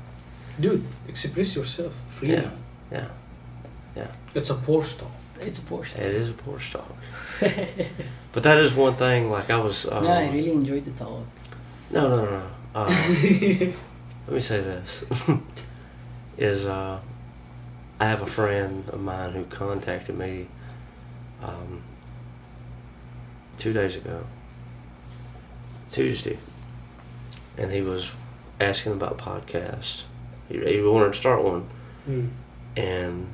dude, express yourself freely. Yeah, yeah, yeah. It's a Porsche talk. It's a Porsche talk. It is a Porsche talk. But that is one thing. Like I was. Um, no, I really enjoyed the talk. No, no, no, no. Uh, let me say this. Is uh, I have a friend of mine who contacted me um, two days ago, Tuesday, and he was asking about podcasts. He, he wanted to start one, mm. and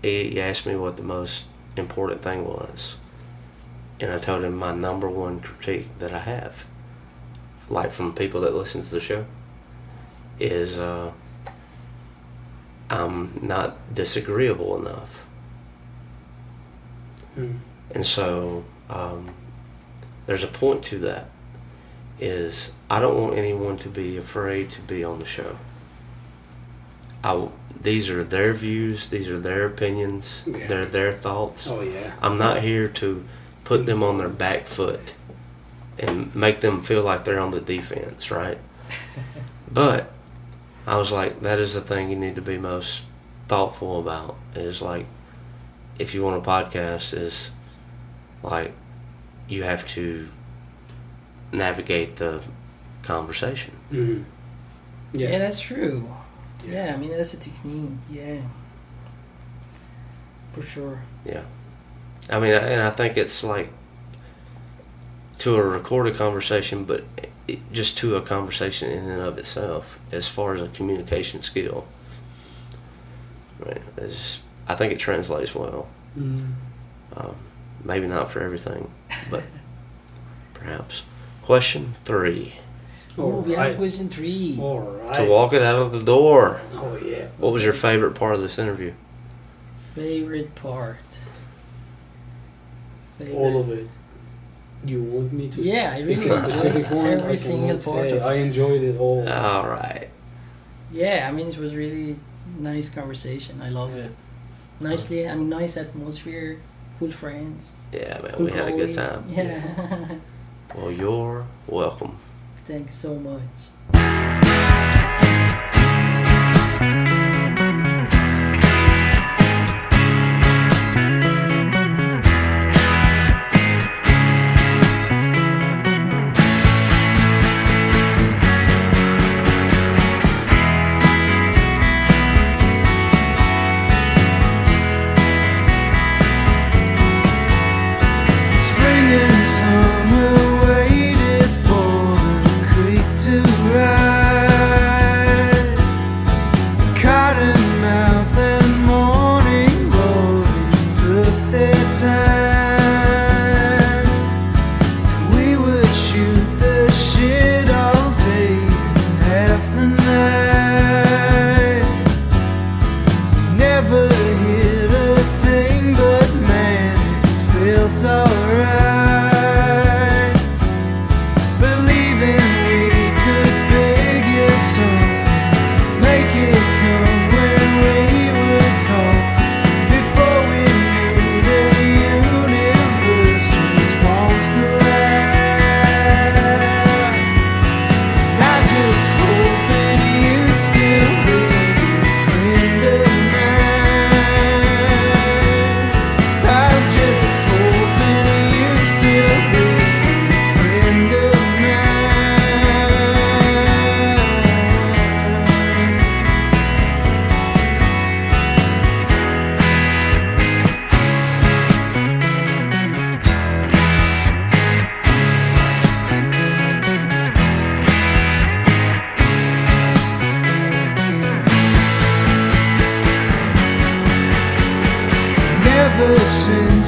he, he asked me what the most important thing was, and I told him my number one critique that I have. Like from people that listen to the show, is uh, I'm not disagreeable enough. Mm. And so um, there's a point to that, is I don't want anyone to be afraid to be on the show. I, these are their views, these are their opinions, yeah. they're their thoughts. Oh, yeah. I'm not here to put them on their back foot. And make them feel like they're on the defense, right? But I was like, that is the thing you need to be most thoughtful about, is like, if you want a podcast, is like, you have to navigate the conversation. Mm-hmm. Yeah. yeah, that's true. Yeah. yeah, I mean, that's a technique, yeah. For sure. Yeah. I mean, and I think it's like, to a recorded conversation, but it, just to a conversation in and of itself, as far as a communication skill. Right? It's just, I think it translates well. Mm. Um, maybe not for everything, but perhaps. Question three. Oh, we have question three. All right. To walk it out of the door. Oh, yeah. What was your favorite part of this interview? Favorite part? Favorite. All of it. You want me to? Yeah, I really specific one. Every single part. Of I enjoyed it all. All right. Yeah, I mean, it was really nice conversation. I love yeah. it. Nicely, I mean, nice atmosphere, cool friends. Yeah, man, cool we had quality. A good time. Yeah. yeah. Well, you're welcome. Thanks so much. Summer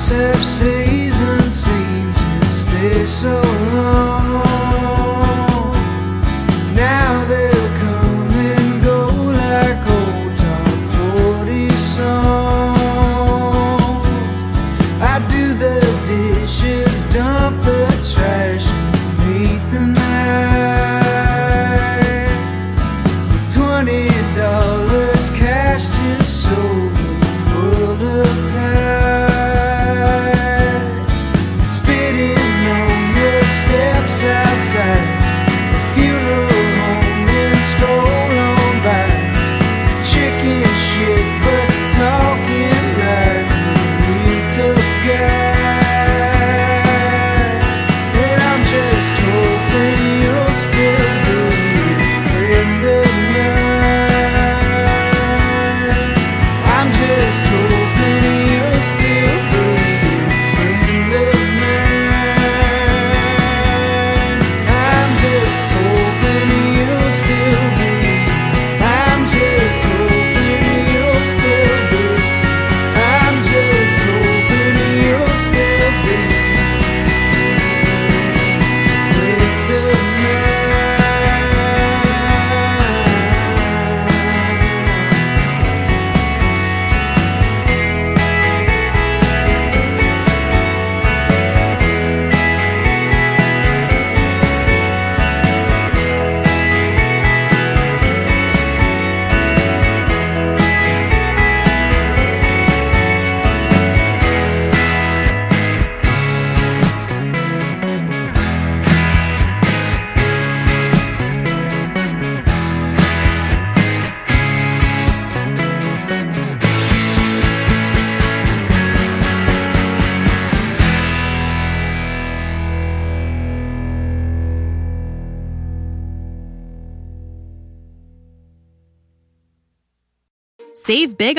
surf season seemed to stay so long. Now they'll come and go like old top forty song. I do the dishes, dump the trash, and meet the night with twenty dollars cash to sow the world of time. Save big